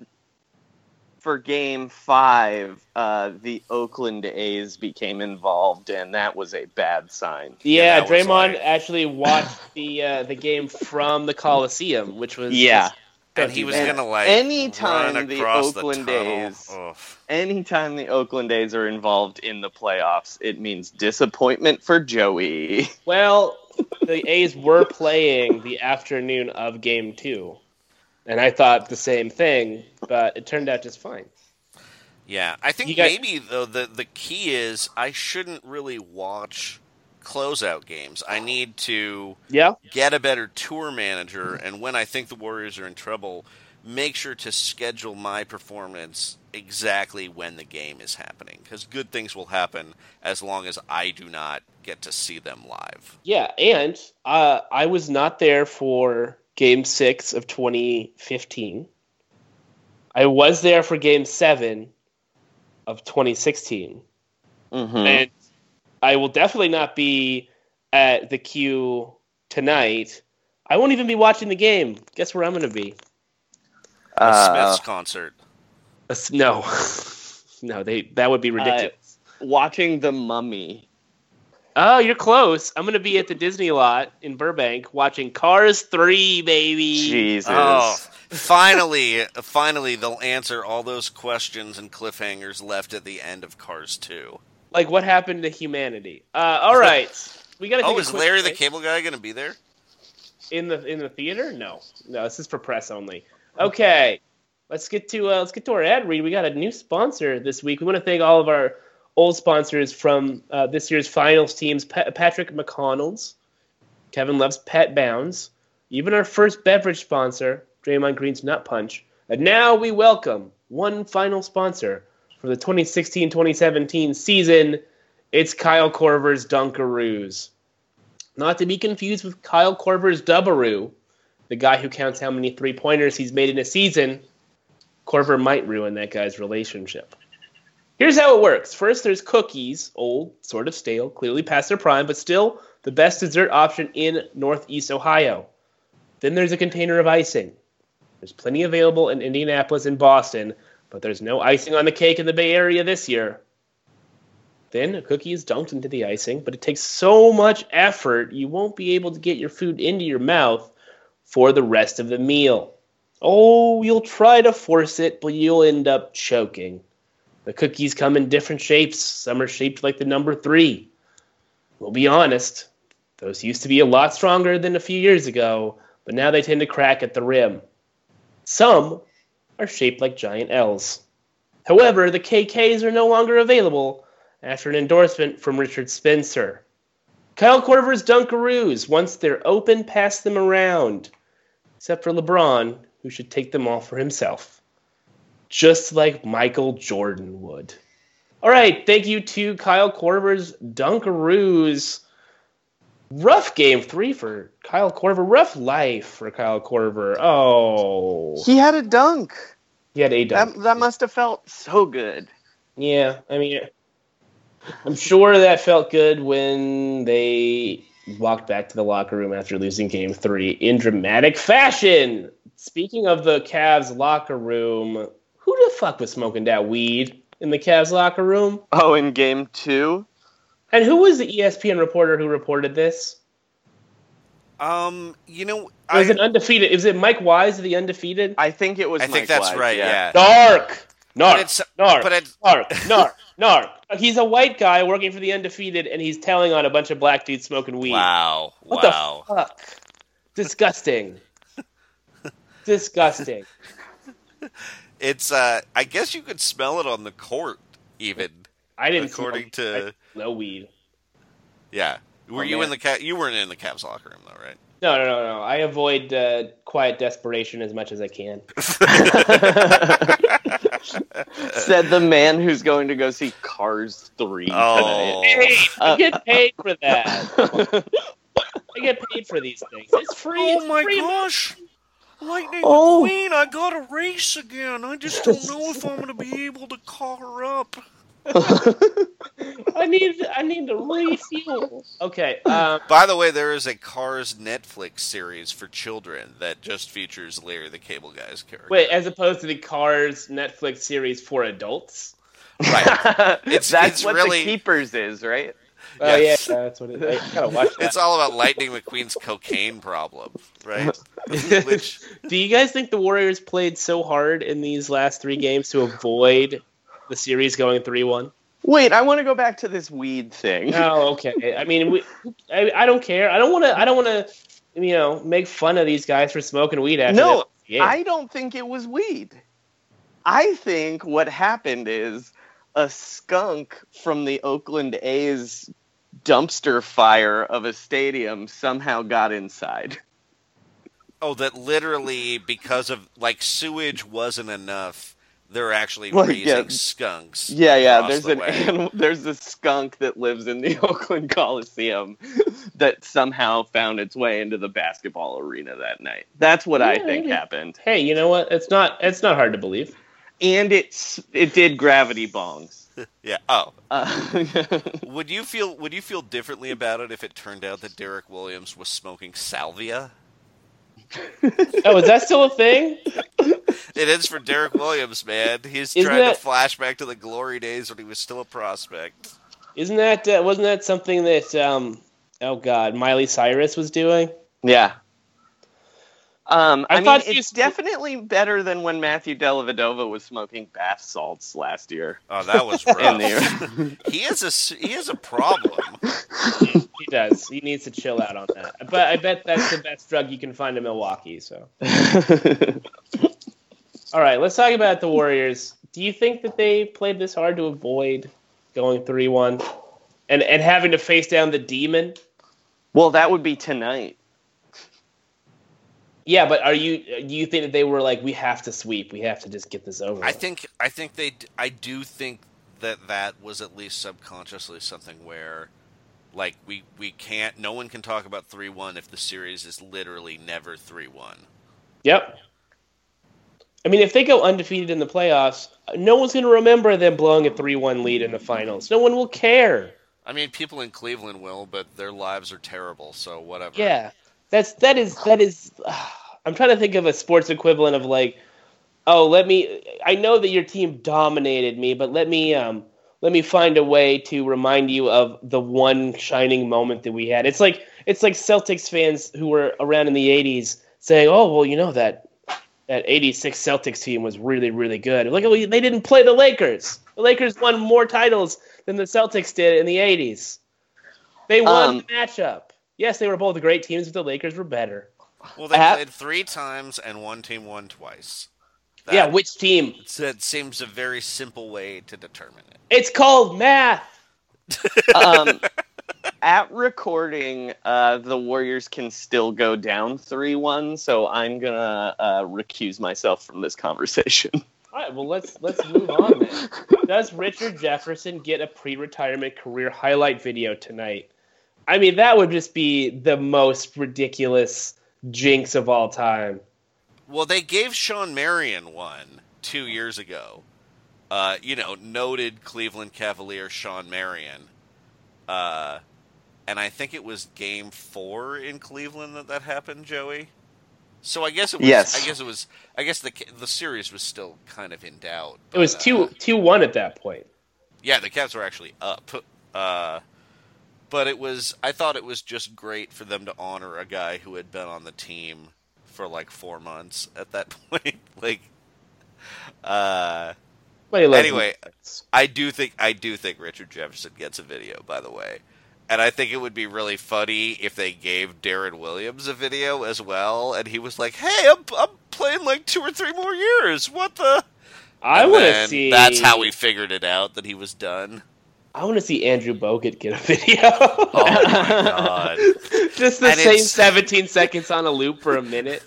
for game five, uh, the Oakland A's became involved, and that was a bad sign. Yeah, Draymond like... actually watched the uh, the game from the Coliseum, which was yeah. Just... And he was going to, like, anytime run across the Oakland the tunnel. A's, Oof. Anytime the Oakland A's are involved in the playoffs, it means disappointment for Joey. Well, the A's were playing the afternoon of game two. And I thought the same thing, but it turned out just fine. Yeah, I think guys- maybe though the the key is I shouldn't really watch closeout games. I need to yeah. get a better tour manager, and when I think the Warriors are in trouble, make sure to schedule my performance exactly when the game is happening, because good things will happen as long as I do not get to see them live. Yeah, and uh, I was not there for Game six of twenty fifteen. I was there for Game seven of twenty sixteen. Mm-hmm. And I will definitely not be at the queue tonight. I won't even be watching the game. Guess where I'm going to be? A uh, Smiths concert. A, no. No, they that would be ridiculous. Uh, watching The Mummy. Oh, you're close. I'm going to be at the Disney lot in Burbank watching Cars three, baby. Jesus. Oh, finally, finally, they'll answer all those questions and cliffhangers left at the end of Cars two. Like, what happened to humanity? Uh, all right. We gotta oh, is Larry break. The Cable Guy going to be there? In the in the theater? No. No, this is for press only. Okay. Let's get to uh, let's get to our ad read. We got a new sponsor this week. We want to thank all of our old sponsors from uh, this year's finals teams, pa- Patrick McConnell's, Kevin Love's Pat Bounds, even our first beverage sponsor, Draymond Green's Nut Punch. And now we welcome one final sponsor for the twenty sixteen twenty seventeen season. It's Kyle Korver's Dunkaroos. Not to be confused with Kyle Korver's Dubaroo, the guy who counts how many three-pointers he's made in a season. Korver might ruin that guy's relationship. Here's how it works. First, there's cookies, old, sort of stale, clearly past their prime, but still the best dessert option in Northeast Ohio. Then there's a container of icing. There's plenty available in Indianapolis and Boston, but there's no icing on the cake in the Bay Area this year. Then a cookie is dumped into the icing, but it takes so much effort you won't be able to get your food into your mouth for the rest of the meal. Oh, you'll try to force it, but you'll end up choking. The cookies come in different shapes. Some are shaped like the number three. We'll be honest, those used to be a lot stronger than a few years ago, but now they tend to crack at the rim. Some are shaped like giant L's. However, the K Ks are no longer available after an endorsement from Richard Spencer. Kyle Korver's Dunkaroos, once they're open, pass them around. Except for LeBron, who should take them all for himself. Just like Michael Jordan would. All right, thank you to Kyle Korver's Dunkaroos. Rough game three for Kyle Korver. Rough life for Kyle Korver. Oh. He had a dunk. He had a dunk. That, that must have felt so good. Yeah, I mean, I'm sure that felt good when they walked back to the locker room after losing game three in dramatic fashion. Speaking of the Cavs locker room, who the fuck was smoking that weed in the Cavs locker room? Oh, in game two? And who was the E S P N reporter who reported this? Um, you know, I, was it undefeated? Is it Mike Wise of the Undefeated? I think it was. I Mike think that's Wise, right. Yeah. yeah. Dark, narc, narc, narc, narc, narc. He's a white guy working for the Undefeated, and he's telling on a bunch of black dudes smoking weed. Wow. What wow. the fuck? Disgusting. Disgusting. It's. Uh, I guess you could smell it on the court, even. I didn't. According smell to no weed. Yeah. Were oh, you man. in the Cavs? You weren't in the Cavs locker room, though, right? No, no, no, no. I avoid uh, quiet desperation as much as I can. Said the man who's going to go see Cars three oh. tonight. Hey, I get paid for that. I get paid for these things. It's free. It's oh my free. gosh! Lightning oh. McQueen, I got a race again. I just don't know if I'm going to be able to call her up. I need I need to refuel. Okay. Um, By the way, there is a Cars Netflix series for children that just features Larry the Cable Guy's character. Wait, as opposed to the Cars Netflix series for adults? Right. It's, that's it's what really... The Keepers is, right? Oh, yes. yeah, that's what it is. I gotta watch that. It's all about Lightning McQueen's cocaine problem, right? Which... Do you guys think the Warriors played so hard in these last three games to avoid... The series going three one. Wait, I want to go back to this weed thing. Oh, okay. I mean, we, I, I don't care. I don't want to. I don't want to. You know, make fun of these guys for smoking weed. After no, I don't think it was weed. I think what happened is a skunk from the Oakland A's dumpster fire of a stadium somehow got inside. Oh, that literally because of like sewage wasn't enough. They're actually well, raising yeah. skunks. Yeah, yeah. There's the an animal, there's a skunk that lives in the Oakland Coliseum that somehow found its way into the basketball arena that night. That's what yeah, I think yeah. happened. Hey, you know what? It's not it's not hard to believe. And it's it did gravity bongs. yeah. Oh. Uh, would you feel would you feel differently about it if it turned out that Deron Williams was smoking salvia? Oh, is that still a thing? It is for Deron Williams, man. He's isn't trying that, to flash back to the glory days when he was still a prospect. Isn't that uh, wasn't that something that um, oh god, Miley Cyrus was doing? Yeah. Um, I, I mean, it's to... definitely better than when Matthew Dellavedova was smoking bath salts last year. Oh, that was rough. he is a he is a problem. he, he does. He needs to chill out on that. But I bet that's the best drug you can find in Milwaukee. So. All right, let's talk about the Warriors. Do you think that they played this hard to avoid going three one and, and having to face down the demon? Well, that would be tonight. Yeah, but are you? Do you think that they were like, we have to sweep, we have to just get this over? I with. think, I think they, I do think that that was at least subconsciously something where, like, we, we can't, no one can talk about three one if the series is literally never three one. Yep. I mean, if they go undefeated in the playoffs, no one's going to remember them blowing a three one lead in the finals. No one will care. I mean, people in Cleveland will, but their lives are terrible, so whatever. Yeah. That's that is that is. Uh, I'm trying to think of a sports equivalent of like, oh, let me. I know that your team dominated me, but let me um let me find a way to remind you of the one shining moment that we had. It's like it's like Celtics fans who were around in the eighties saying, oh well, you know that that eighty-six Celtics team was really, really good. Look, they didn't play the Lakers. The Lakers won more titles than the Celtics did in the eighties. They won um, the matchup. Yes, they were both great teams, but the Lakers were better. Well, they played three times, and one team won twice. That, yeah, which team? That seems a very simple way to determine it. It's called math. um, at recording, uh, the Warriors can still go down three one, so I'm going to uh, recuse myself from this conversation. All right, well, let's let's move on then. Does Richard Jefferson get a pre-retirement career highlight video tonight? I mean, that would just be the most ridiculous jinx of all time. Well, they gave Sean Marion one two years ago. Uh, you know, noted Cleveland Cavalier Sean Marion. Uh, and I think it was game four in Cleveland that that happened, Joey. So I guess it was. Yes. I guess it was. I guess the the series was still kind of in doubt. But, it was two uh, two one at that point. Yeah, the Cavs were actually up. Uh, but it was. I thought it was just great for them to honor a guy who had been on the team for like four months at that point. like, uh, anyway, I do think I do think Richard Jefferson gets a video, by the way. And I think it would be really funny if they gave Deron Williams a video as well, and he was like, "Hey, I'm I'm playing like two or three more years. What the?" I want to see. That's how we figured it out that he was done. I want to see Andrew Bogut get a video. Oh my god! Just the and same it's... seventeen seconds on a loop for a minute.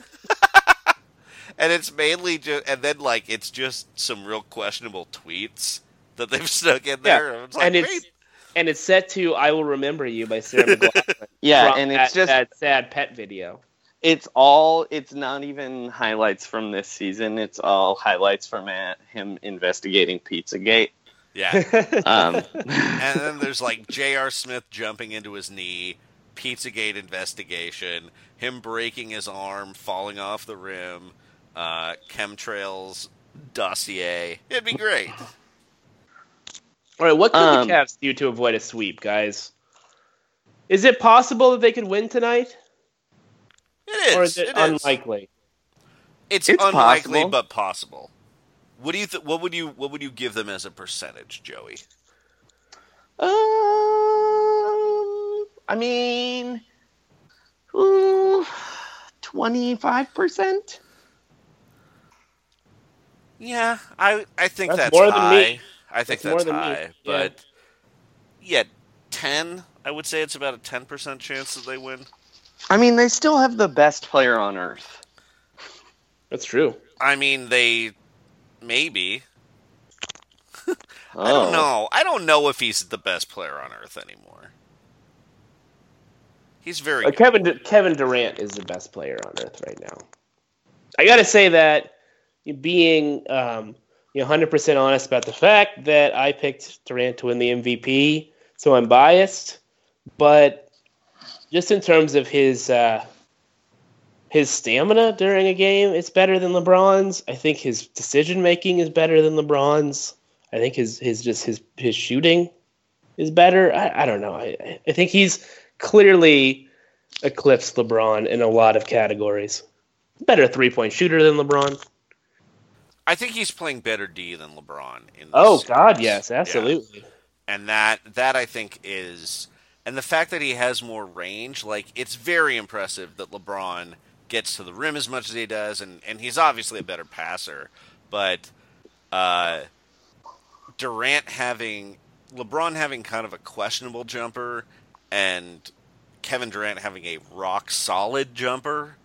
And it's mainly just, and then like it's just some real questionable tweets that they've stuck in there. Yeah. And it's like, and it's, and it's set to "I Will Remember You" by Sarah McLachlan. Yeah, and it's that, just that sad pet video. It's all. It's not even highlights from this season. It's all highlights from at him investigating Pizzagate. Yeah. um. And then there's like J R. Smith jumping into his knee, Pizzagate investigation, him breaking his arm, falling off the rim, uh, chemtrails dossier. It'd be great. All right, what could um, the Cavs do to avoid a sweep, guys? Is it possible that they could win tonight? It is. Or is it, it unlikely? Is. It's, it's unlikely, possible. But possible. What do you? Th- what would you? What would you give them as a percentage, Joey? Um, I mean, twenty-five percent. Yeah, I I think that's, that's more high. Than me. I think that's, that's high, yeah. But yeah, ten. I would say it's about a ten percent chance that they win. I mean, they still have the best player on earth. That's true. I mean, they maybe. oh. I don't know. I don't know if he's the best player on earth anymore. He's very uh, good. Kevin D- Kevin Durant is the best player on earth right now. I gotta say that being. Um, You know, one hundred percent honest about the fact that I picked Durant to win the M V P, so I'm biased. But just in terms of his uh, his stamina during a game, it's better than LeBron's. I think his decision making is better than LeBron's. I think his his just his his shooting is better. I, I don't know. I, I think he's clearly eclipsed LeBron in a lot of categories. Better three point shooter than LeBron. I think he's playing better D than LeBron in this Oh series. God, yes, absolutely. Yeah. And that that I think is and the fact that he has more range, like it's very impressive that LeBron gets to the rim as much as he does, and, and he's obviously a better passer, but uh, Durant having LeBron having kind of a questionable jumper and Kevin Durant having a rock solid jumper,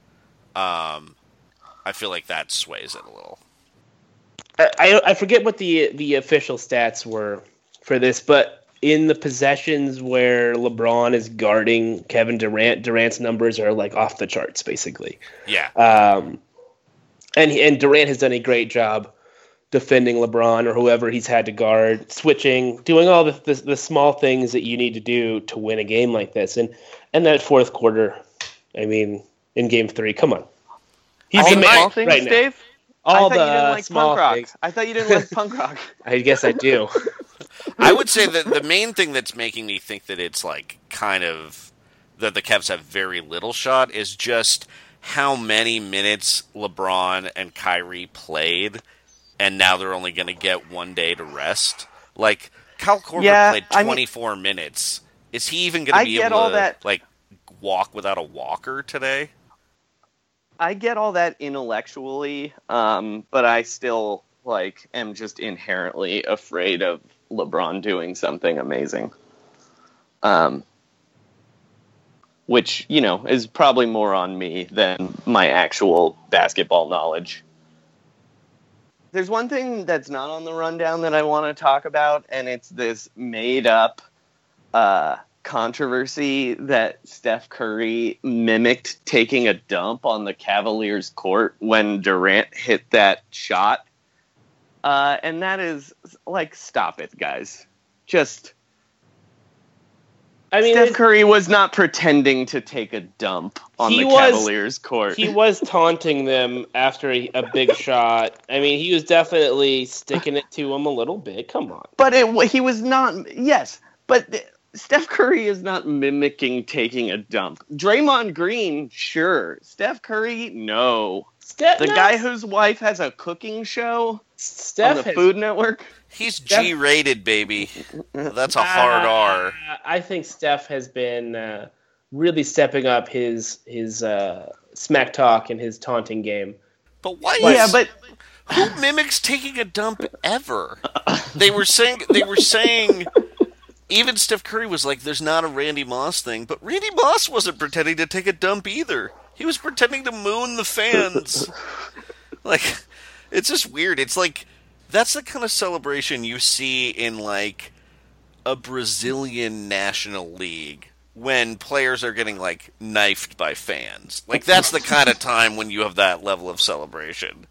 um, I feel like that sways it a little. I, I forget what the the official stats were for this, but in the possessions where LeBron is guarding Kevin Durant, Durant's numbers are like off the charts, basically. Yeah. Um, and and Durant has done a great job defending LeBron or whoever he's had to guard, switching, doing all the the, the small things that you need to do to win a game like this. And and that fourth quarter, I mean, in game three, come on, he's all the man things, right now. Dave? All I thought the you didn't like small punk rock. Things. I thought you didn't like punk rock. I guess I do. I would say that the main thing that's making me think that it's like kind of that the Cavs have very little shot is just how many minutes LeBron and Kyrie played, and now they're only going to get one day to rest. Like, Kyle Korver yeah, played twenty-four I mean, minutes. Is he even going to be able to that, like walk without a walker today? I get all that intellectually, um, but I still like am just inherently afraid of LeBron doing something amazing. Um, which, you know, is probably more on me than my actual basketball knowledge. There's one thing that's not on the rundown that I want to talk about, and it's this made-up uh, controversy that Steph Curry mimicked taking a dump on the Cavaliers court when Durant hit that shot. Uh, and that is, like, stop it, guys. Just... I mean, Steph Curry was not pretending to take a dump on the was, Cavaliers court. He was taunting them after a, a big shot. I mean, he was definitely sticking it to him a little bit. Come on. But it, he was not... Yes, but Steph Curry is not mimicking taking a dump. Draymond Green, sure. Steph Curry, no. Steph, the no. guy whose wife has a cooking show Steph on the has, Food Network. He's Steph, G-rated, baby. That's a hard uh, R. I think Steph has been uh, really stepping up his his uh, smack talk and his taunting game. But why? Like, yeah, but who mimics taking a dump ever? They were saying. They were saying. Even Steph Curry was like, "There's not a Randy Moss thing," but Randy Moss wasn't pretending to take a dump either. He was pretending to moon the fans. Like, it's just weird. It's like, that's the kind of celebration you see in, like, a Brazilian National League when players are getting, like, knifed by fans. Like, that's the kind of time when you have that level of celebration.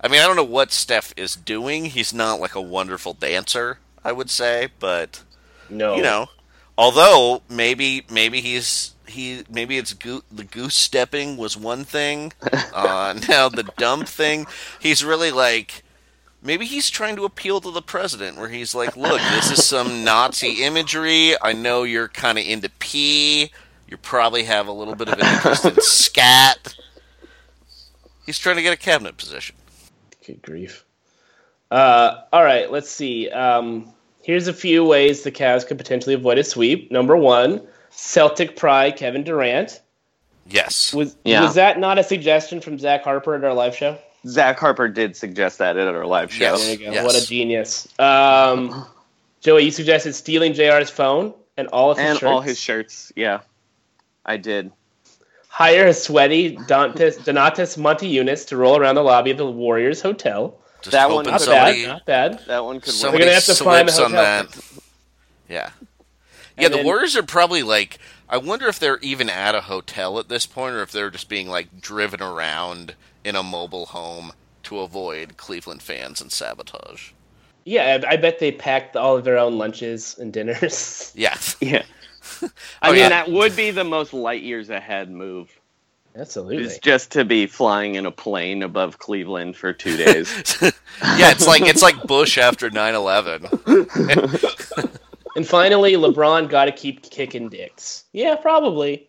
I mean, I don't know what Steph is doing. He's not, like, a wonderful dancer, I would say, but, no. you know. Although, maybe maybe he's... He maybe it's go- the goose stepping was one thing. Uh, now the dump thing. He's really like, maybe he's trying to appeal to the president, where he's like, "Look, this is some Nazi imagery. I know you're kind of into pee. You probably have a little bit of an interest in scat." He's trying to get a cabinet position. Good grief! Uh, all right, let's see. Um, here's a few ways the Cavs could potentially avoid a sweep. Number one. Celtic pride, Kevin Durant. Yes. Was yeah. was that not a suggestion from Zach Harper at our live show? Zach Harper did suggest that at our live show. Yes. There you go. Yes. What a genius. Um, Joey, you suggested stealing J R's phone and all of his and shirts. And all his shirts, yeah. I did. Hire a sweaty Dantes, Donatas Montiunas to roll around the lobby of the Warriors Hotel. Just that one, not somebody, bad. Not bad. That one could work. We're going to have to find a hotel. That. Yeah. Yeah, and the then, Warriors are probably like, I wonder if they're even at a hotel at this point, or if they're just being like driven around in a mobile home to avoid Cleveland fans and sabotage. Yeah, I, I bet they packed all of their own lunches and dinners. Yeah. Yeah. I oh, mean, yeah. that would be the most light years ahead move. Absolutely. It's just to be flying in a plane above Cleveland for two days. Yeah, it's like it's like Bush after nine eleven. And finally, LeBron got to keep kicking dicks. Yeah, probably.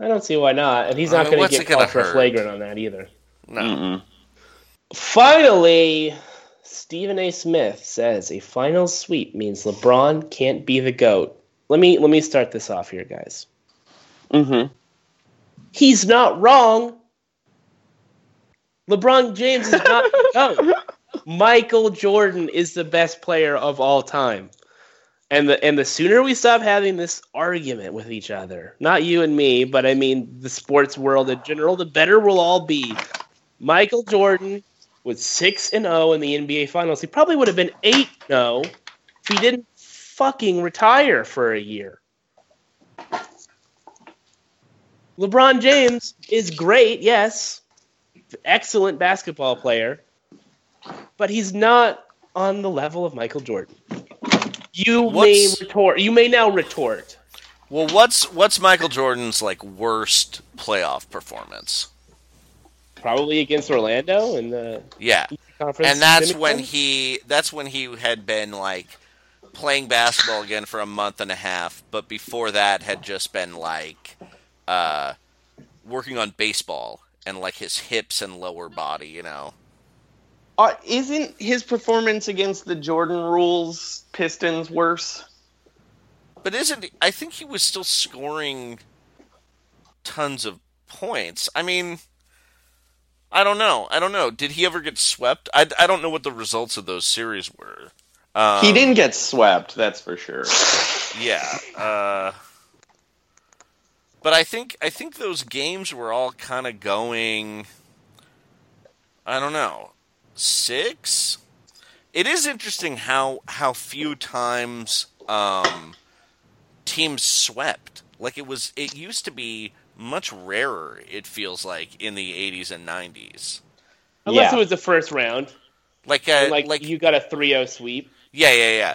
I don't see why not. And he's not I mean, going to get caught for hurt? Flagrant on that either. No. Mm-mm. Finally, Stephen A. Smith says a final sweep means LeBron can't be the GOAT. Let me let me start this off here, guys. Mm-hmm. He's not wrong. LeBron James is not the GOAT. Michael Jordan is the best player of all time. And the and the sooner we stop having this argument with each other, not you and me, but I mean the sports world in general, the better we'll all be. Michael Jordan was six and oh in the N B A Finals. He probably would have been eight and oh if he didn't fucking retire for a year. LeBron James is great, yes. Excellent basketball player. But he's not on the level of Michael Jordan. You what's, may retort. You may now retort. Well, what's what's Michael Jordan's like worst playoff performance? Probably against Orlando in the yeah. Conference and that's when he that's when he had been like playing basketball again for a month and a half, but before that had just been like uh, working on baseball and like his hips and lower body, you know. Uh, isn't his performance against the Jordan Rules Pistons worse? But isn't I think he was still scoring tons of points. I mean, I don't know. I don't know. Did he ever get swept? I, I don't know what the results of those series were. Um, he didn't get swept, that's for sure. Yeah. Uh, but I think I think those games were all kind of going, I don't know, six? It is interesting how how few times um, teams swept. Like it was, it used to be much rarer, it feels like, in the eighties and nineties. Unless yeah. it was the first round. Like, a, like, like you got a three oh sweep. Yeah, yeah, yeah.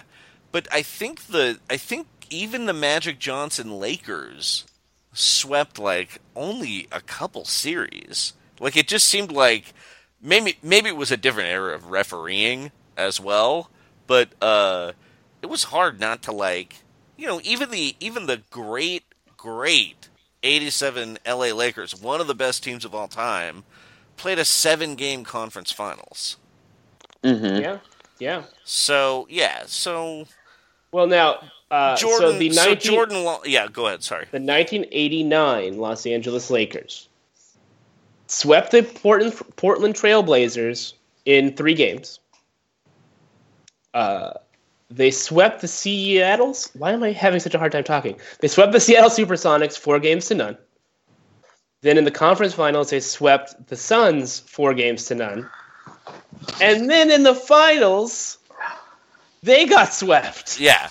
But I think the I think even the Magic Johnson Lakers swept like only a couple series. Like it just seemed like maybe maybe it was a different era of refereeing as well. But uh, it was hard not to like, you know, even the even the great great eighty-seven L A Lakers, one of the best teams of all time, played a seven game conference finals. Mm-hmm. Yeah, yeah. So yeah, so. Well, now uh, Jordan. So, the 19- so Jordan. Lo- yeah, go ahead. Sorry. The nineteen eighty-nine Los Angeles Lakers swept the Portland Portland Trailblazers in three games. Uh, they swept the Seattle's. Why am I having such a hard time talking? They swept the Seattle SuperSonics four games to none. Then in the conference finals, they swept the Suns four games to none. And then in the finals, they got swept. Yeah,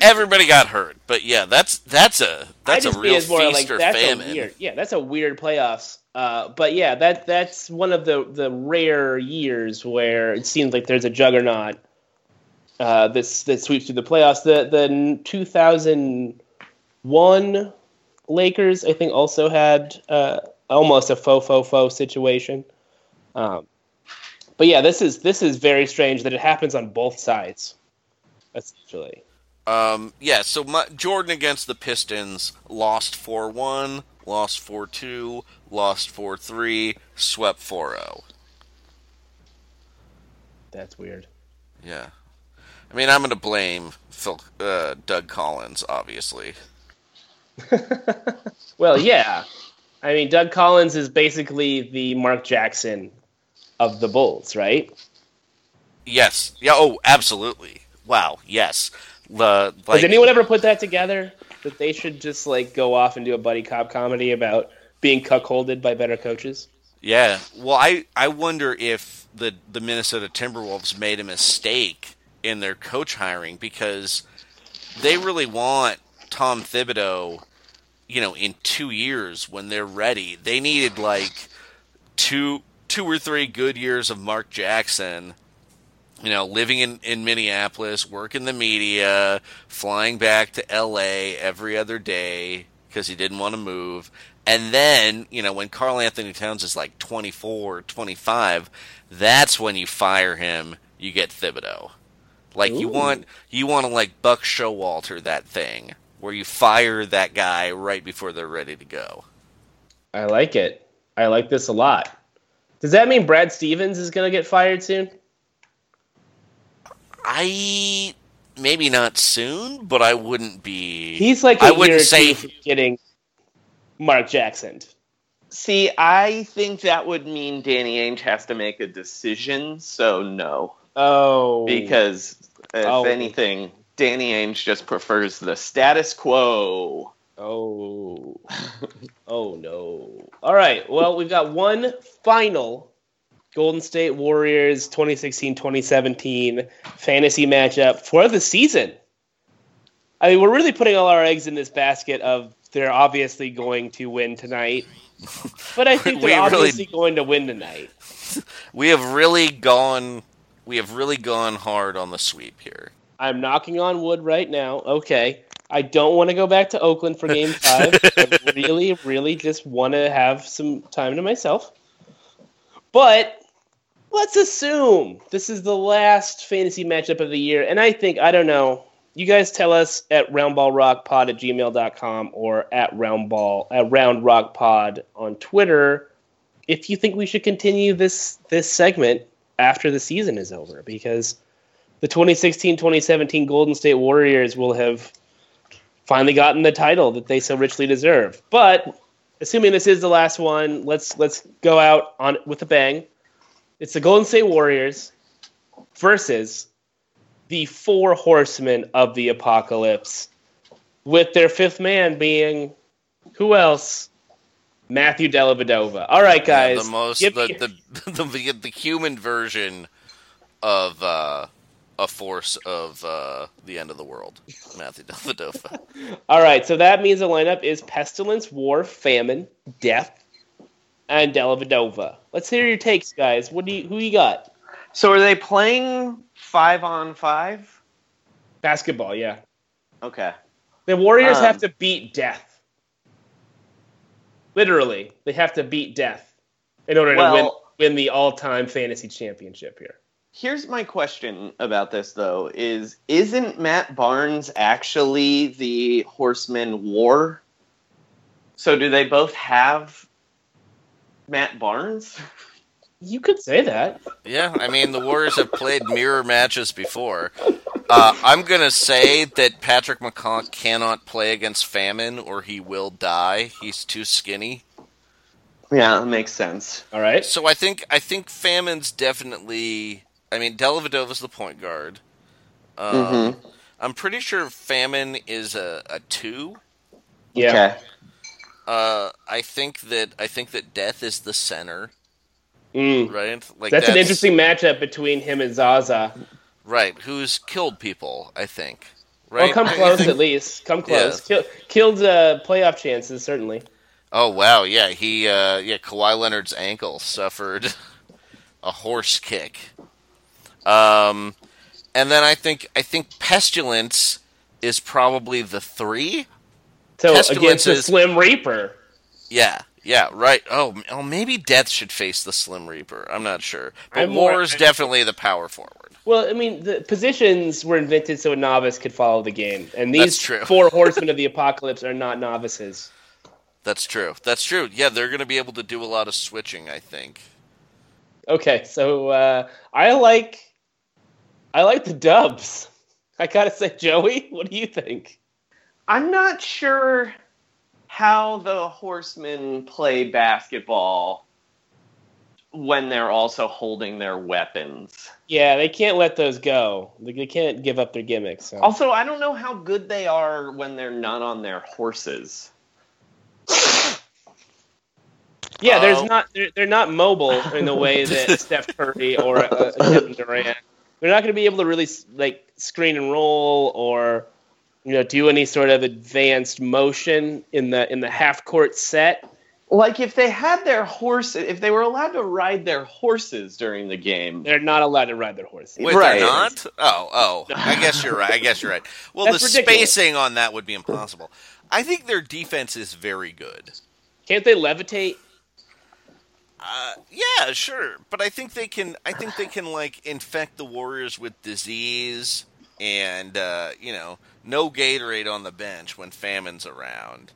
everybody got hurt. But yeah, that's that's a that's a real feast like, or famine. Weird, yeah, that's a weird playoffs. Uh, but yeah, that that's one of the, the rare years where it seems like there's a juggernaut uh, that that sweeps through the playoffs. The the two thousand one Lakers, I think, also had uh, almost a faux faux faux situation. Um, But yeah, this is this is very strange that it happens on both sides, essentially. Um, yeah, so my, Jordan against the Pistons lost four one, lost four two, lost four three, swept four oh. That's weird. Yeah. I mean, I'm going to blame Phil, uh, Doug Collins, obviously. Well, yeah. I mean, Doug Collins is basically the Mark Jackson of the Bulls, right? Yes. Yeah. Oh, absolutely. Wow. Yes. The, like, does anyone ever put that together? That they should just like go off and do a buddy cop comedy about being cuckolded by better coaches? Yeah. Well, I, I wonder if the, the Minnesota Timberwolves made a mistake in their coach hiring because they really want Tom Thibodeau, you know, in two years when they're ready. They needed like two... two or three good years of Mark Jackson, you know, living in, in Minneapolis, working the media, flying back to L A every other day because he didn't want to move. And then, you know, when Karl Anthony Towns is like twenty-four, twenty-five, that's when you fire him, you get Thibodeau. Like, Ooh. you want you want to, like, Buck Showalter that thing, where you fire that guy right before they're ready to go. I like it. I like this a lot. Does that mean Brad Stevens is going to get fired soon? I maybe not soon, but I wouldn't be. He's like a I wouldn't year say from getting Mark Jackson. See, I think that would mean Danny Ainge has to make a decision. So no. Oh, because if oh. anything, Danny Ainge just prefers the status quo. Oh, oh no. All right, well, we've got one final Golden State Warriors twenty sixteen twenty seventeen fantasy matchup for the season. I mean, we're really putting all our eggs in this basket of they're obviously going to win tonight. But I think they're obviously really, going to win tonight. We have really gone we have really gone hard on the sweep here. I'm knocking on wood right now. Okay. I don't want to go back to Oakland for Game five. I really, really just want to have some time to myself. But let's assume this is the last fantasy matchup of the year. And I think, I don't know, you guys tell us at round ball rock pod at gmail dot com or at roundball at round rock pod on Twitter if you think we should continue this this segment after the season is over, because the twenty sixteen twenty seventeen Golden State Warriors will have finally gotten the title that they so richly deserve. But assuming this is the last one, let's let's go out on with a bang. It's the Golden State Warriors versus the Four Horsemen of the Apocalypse, with their fifth man being, who else? Matthew Dellavedova. All right, guys. Yeah, the most yep. the, the, the the human version of uh, a force of uh, the end of the world, Matthew Dellavedova. All right, so that means the lineup is Pestilence, War, Famine, Death, and Dellavedova. Let's hear your takes, guys. What do you, who you got? So are they playing five on five? Basketball, yeah. Okay. The Warriors um, have to beat Death. Literally, they have to beat Death in order well, to win, win the all-time fantasy championship here. Here's my question about this, though, is isn't Matt Barnes actually the Horseman War? So do they both have Matt Barnes? You could say that. Yeah, I mean, the Warriors have played mirror matches before. Uh, I'm going to say that Patrick McConk cannot play against Famine or he will die. He's too skinny. Yeah, that makes sense. All right. So I think I think Famine's definitely... I mean, Dellavedova's the point guard. Um, mm-hmm. I'm pretty sure Famine is a, a two. Yeah. Okay. Uh, I think that I think that Death is the center. Mm. Right? Like that's, that's an interesting matchup between him and Zaza. Right, who's killed people, I think. Right? Well, come close, think... at least. Come close. Yeah. Kill, killed uh, playoff chances, certainly. Oh, wow, yeah. He, uh, yeah, Kawhi Leonard's ankle suffered a horse kick. Um, and then I think I think Pestilence is probably the three. So against the is... Slim Reaper. Yeah. Yeah, right. Oh, oh, maybe Death should face the Slim Reaper. I'm not sure. But Moore is definitely the power forward. Well, I mean, the positions were invented so a novice could follow the game. And these Four Horsemen of the Apocalypse are not novices. That's true. That's true. Yeah, they're going to be able to do a lot of switching, I think. Okay, so uh, I like I like the dubs. I got to say, Joey, what do you think? I'm not sure how the horsemen play basketball when they're also holding their weapons. Yeah, they can't let those go. They can't give up their gimmicks. So. Also, I don't know how good they are when they're not on their horses. Yeah, there's not they're, they're not mobile in the way that Steph Curry or uh, Kevin Durant. They're not going to be able to really like screen and roll or, you know, do any sort of advanced motion in the in the half court set. Like if they had their horse, if they were allowed to ride their horses during the game, they're not allowed to ride their horses. Wait, right. They're not? Oh, oh. I guess you're right. I guess you're right. Well, the ridiculous spacing on that would be impossible. I think their defense is very good. Can't they levitate? Uh, yeah, sure. But I think they can. I think they can like infect the Warriors with disease. And, uh, you know, no Gatorade on the bench when Famine's around.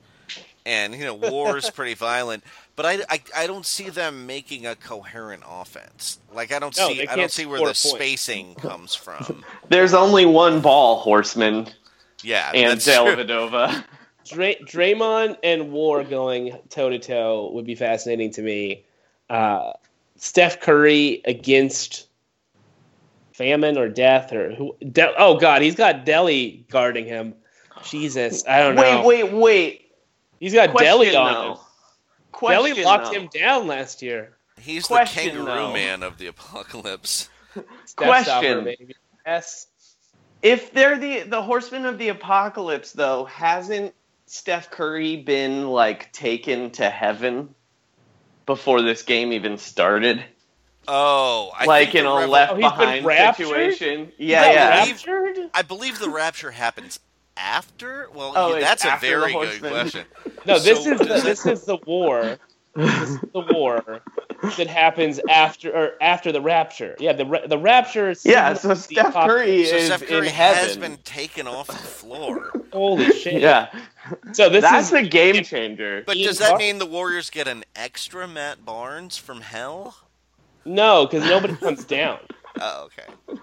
And, you know, War is pretty violent. But I, I, I don't see them making a coherent offense. Like, I don't no, see I don't see where the points. Spacing comes from. There's only one ball, Horseman. Yeah, and Dellavedova. Dray- Draymond and War going toe-to-toe would be fascinating to me. Uh, Steph Curry against... Famine or Death or who? De- oh God, he's got Delly guarding him. Jesus, I don't know. Wait, wait, wait. He's got Question Delly on him. Question Delly locked though. him down last year. He's Question the kangaroo though. man of the apocalypse. Question. Maybe. Yes. If they're the the horsemen of the apocalypse, though, hasn't Steph Curry been like taken to heaven before this game even started? Oh, I like think in a left behind oh, situation. Yeah, yeah. Raptured? I believe the rapture happens after. Well, oh, that's a very good question. No, this so, is the, this is the war. This is the war that happens after or after the rapture. Yeah, the the rapture is yeah. So Steph Curry so is Steph Curry in heaven. Has been taken off the floor. Holy shit! Yeah. So this that's is a game changer. But does that mean the Warriors get an extra Matt Barnes from hell? No, because nobody comes down. Oh, okay.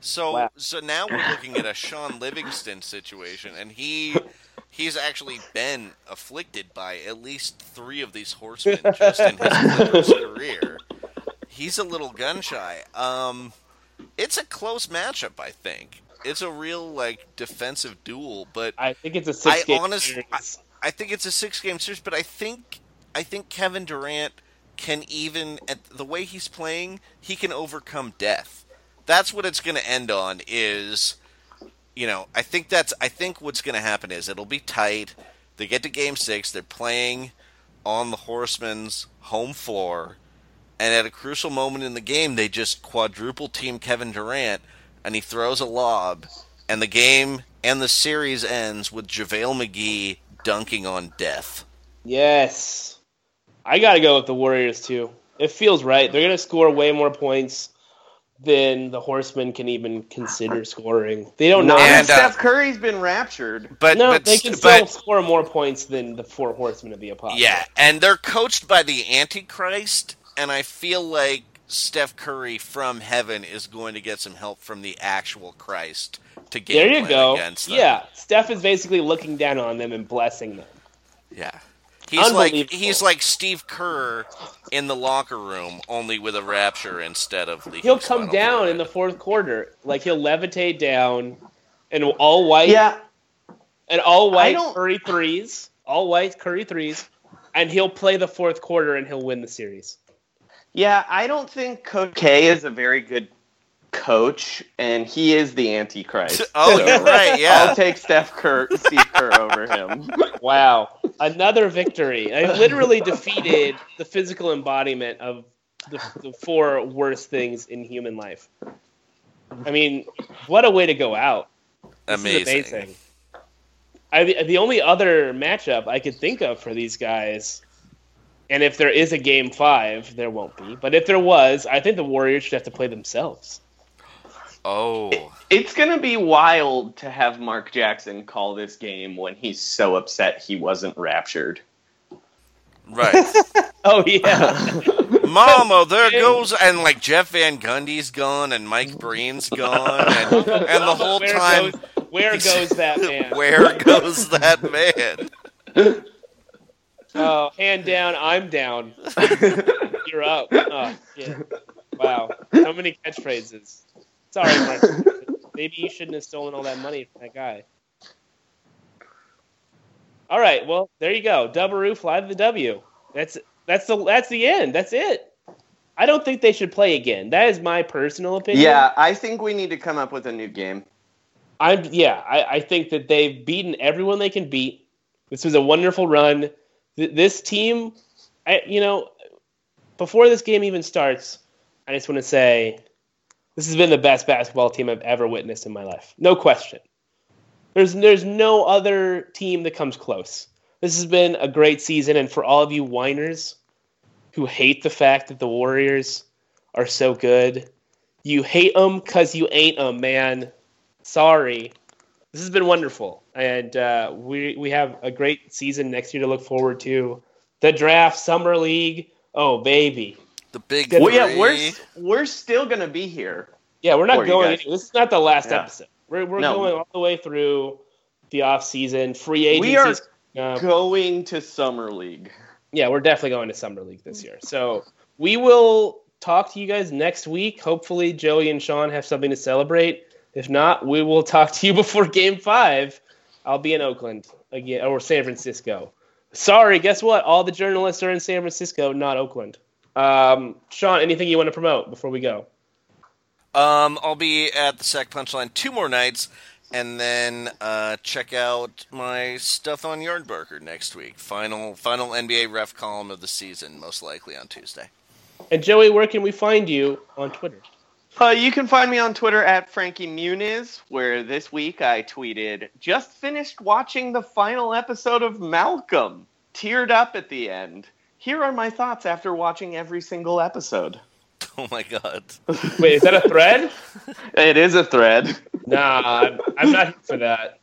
So wow. so now we're looking at a Sean Livingston situation, and he he's actually been afflicted by at least three of these horsemen just in his career. He's a little gun shy. Um, it's a close matchup, I think. It's a real like defensive duel, but I think it's a six I game honest, series. I, I think it's a six game series, but I think I think Kevin Durant can even at the way he's playing, he can overcome death. That's what it's going to end on is, you know, I think that's, I think what's going to happen is it'll be tight. They get to game six. They're playing on the Horsemen's home floor. And at a crucial moment in the game, they just quadruple team Kevin Durant and he throws a lob and the game and the series ends with JaVale McGee dunking on death. Yes. I got to go with the Warriors too. It feels right. They're going to score way more points then the Horsemen can even consider scoring. They don't know. And Steph uh, Curry's been raptured. But, no, but, they can still but, score more points than the four Horsemen of the Apocalypse. Yeah, and they're coached by the Antichrist, and I feel like Steph Curry from heaven is going to get some help from the actual Christ to get there you go. Against them. Yeah, Steph is basically looking down on them and blessing them. Yeah. He's like he's like Steve Kerr in the locker room, only with a rapture instead of the. He'll come down in the fourth quarter, like he'll levitate down, and all white, yeah, and all white Curry threes, all white Curry threes, and he'll play the fourth quarter and he'll win the series. Yeah, I don't think Coach K is a very good coach, and he is the Antichrist. Oh, so you're right, yeah. I'll take Steph Kerr, Steve Kerr over him. Wow. Another victory. I literally defeated the physical embodiment of the, the four worst things in human life. I mean, what a way to go out. Amazing. amazing. I, the only other matchup I could think of for these guys, and if there is a game five, there won't be, but if there was, I think the Warriors should have to play themselves. Oh, it, it's going to be wild to have Mark Jackson call this game when he's so upset he wasn't raptured. Right. Oh, yeah. Mama, there goes, and like Jeff Van Gundy's gone, and Mike Breen's gone, and, and the whole where time. Goes, where goes that man? Where goes that man? Oh, hand down, I'm down. You're up. Oh, shit. Wow. So many catchphrases. Sorry, Mark. Maybe you shouldn't have stolen all that money from that guy. All right, well, there you go. Dub-a-roo, fly to the W. That's that's the that's the end. That's it. I don't think they should play again. That is my personal opinion. Yeah, I think we need to come up with a new game. I'm yeah. I, I think that they've beaten everyone they can beat. This was a wonderful run. Th- this team, I, you know, before this game even starts, I just want to say. This has been the best basketball team I've ever witnessed in my life. No question. There's there's no other team that comes close. This has been a great season, and for all of you whiners who hate the fact that the Warriors are so good, you hate them because you ain't them, man. Sorry. This has been wonderful, and uh, we, we have a great season next year to look forward to. The draft, Summer League, oh, baby. The big well, yeah, we're we're still gonna be here. Yeah, we're not going. This is not the last yeah. episode. We're we're no. going all the way through the off season, free agency. We are um, going to Summer League. Yeah, we're definitely going to Summer League this year. So we will talk to you guys next week. Hopefully, Joey and Sean have something to celebrate. If not, we will talk to you before Game Five. I'll be in Oakland again or San Francisco. Sorry, guess what? All the journalists are in San Francisco, not Oakland. Um, Sean, anything you want to promote before we go? Um, I'll be at the Sack Punchline two more nights, and then uh, check out my stuff on Yardbarker next week. Final final N B A ref column of the season, most likely on Tuesday. And Joey, where can we find you on Twitter? Uh, you can find me on Twitter at Frankie Muniz, where this week I tweeted, "Just finished watching the final episode of Malcolm. Teared up at the end. here are my thoughts after watching every single episode. Oh my god. Wait, is that a thread? It is a thread. Nah, I'm, I'm not here for that.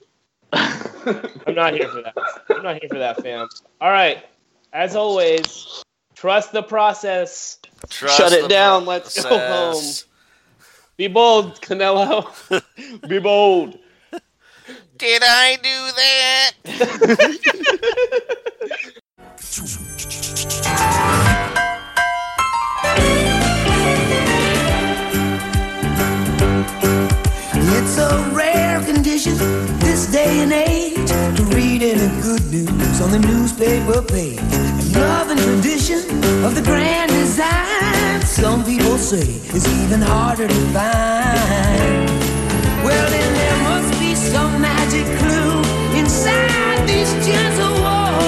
I'm not here for that. I'm not here for that, fam. All right. As always, trust the process. Trust Shut it down. Process. Let's go home. Be bold, Canelo. Be bold. Did I do that? It's a rare condition this day and age to read any good news on the newspaper page. Love and tradition of the grand design, some people say is even harder to find. Well, then there must be some magic clue inside these gentle walls.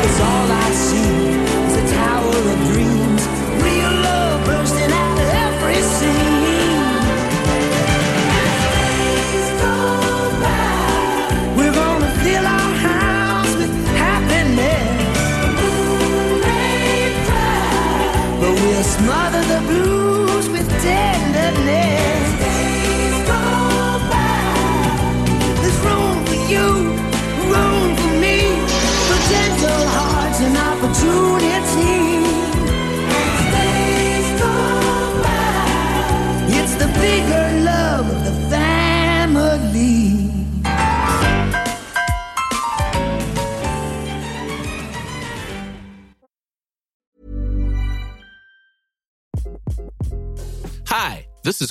'Cause all I see is a tower of dreams, real love bursting out of every scene. Smother the blues with tenderness. Days go by. There's room for you, room for me, for gentle hearts and opportunity. Days go by. It's the bigger love of the family. Hi, this is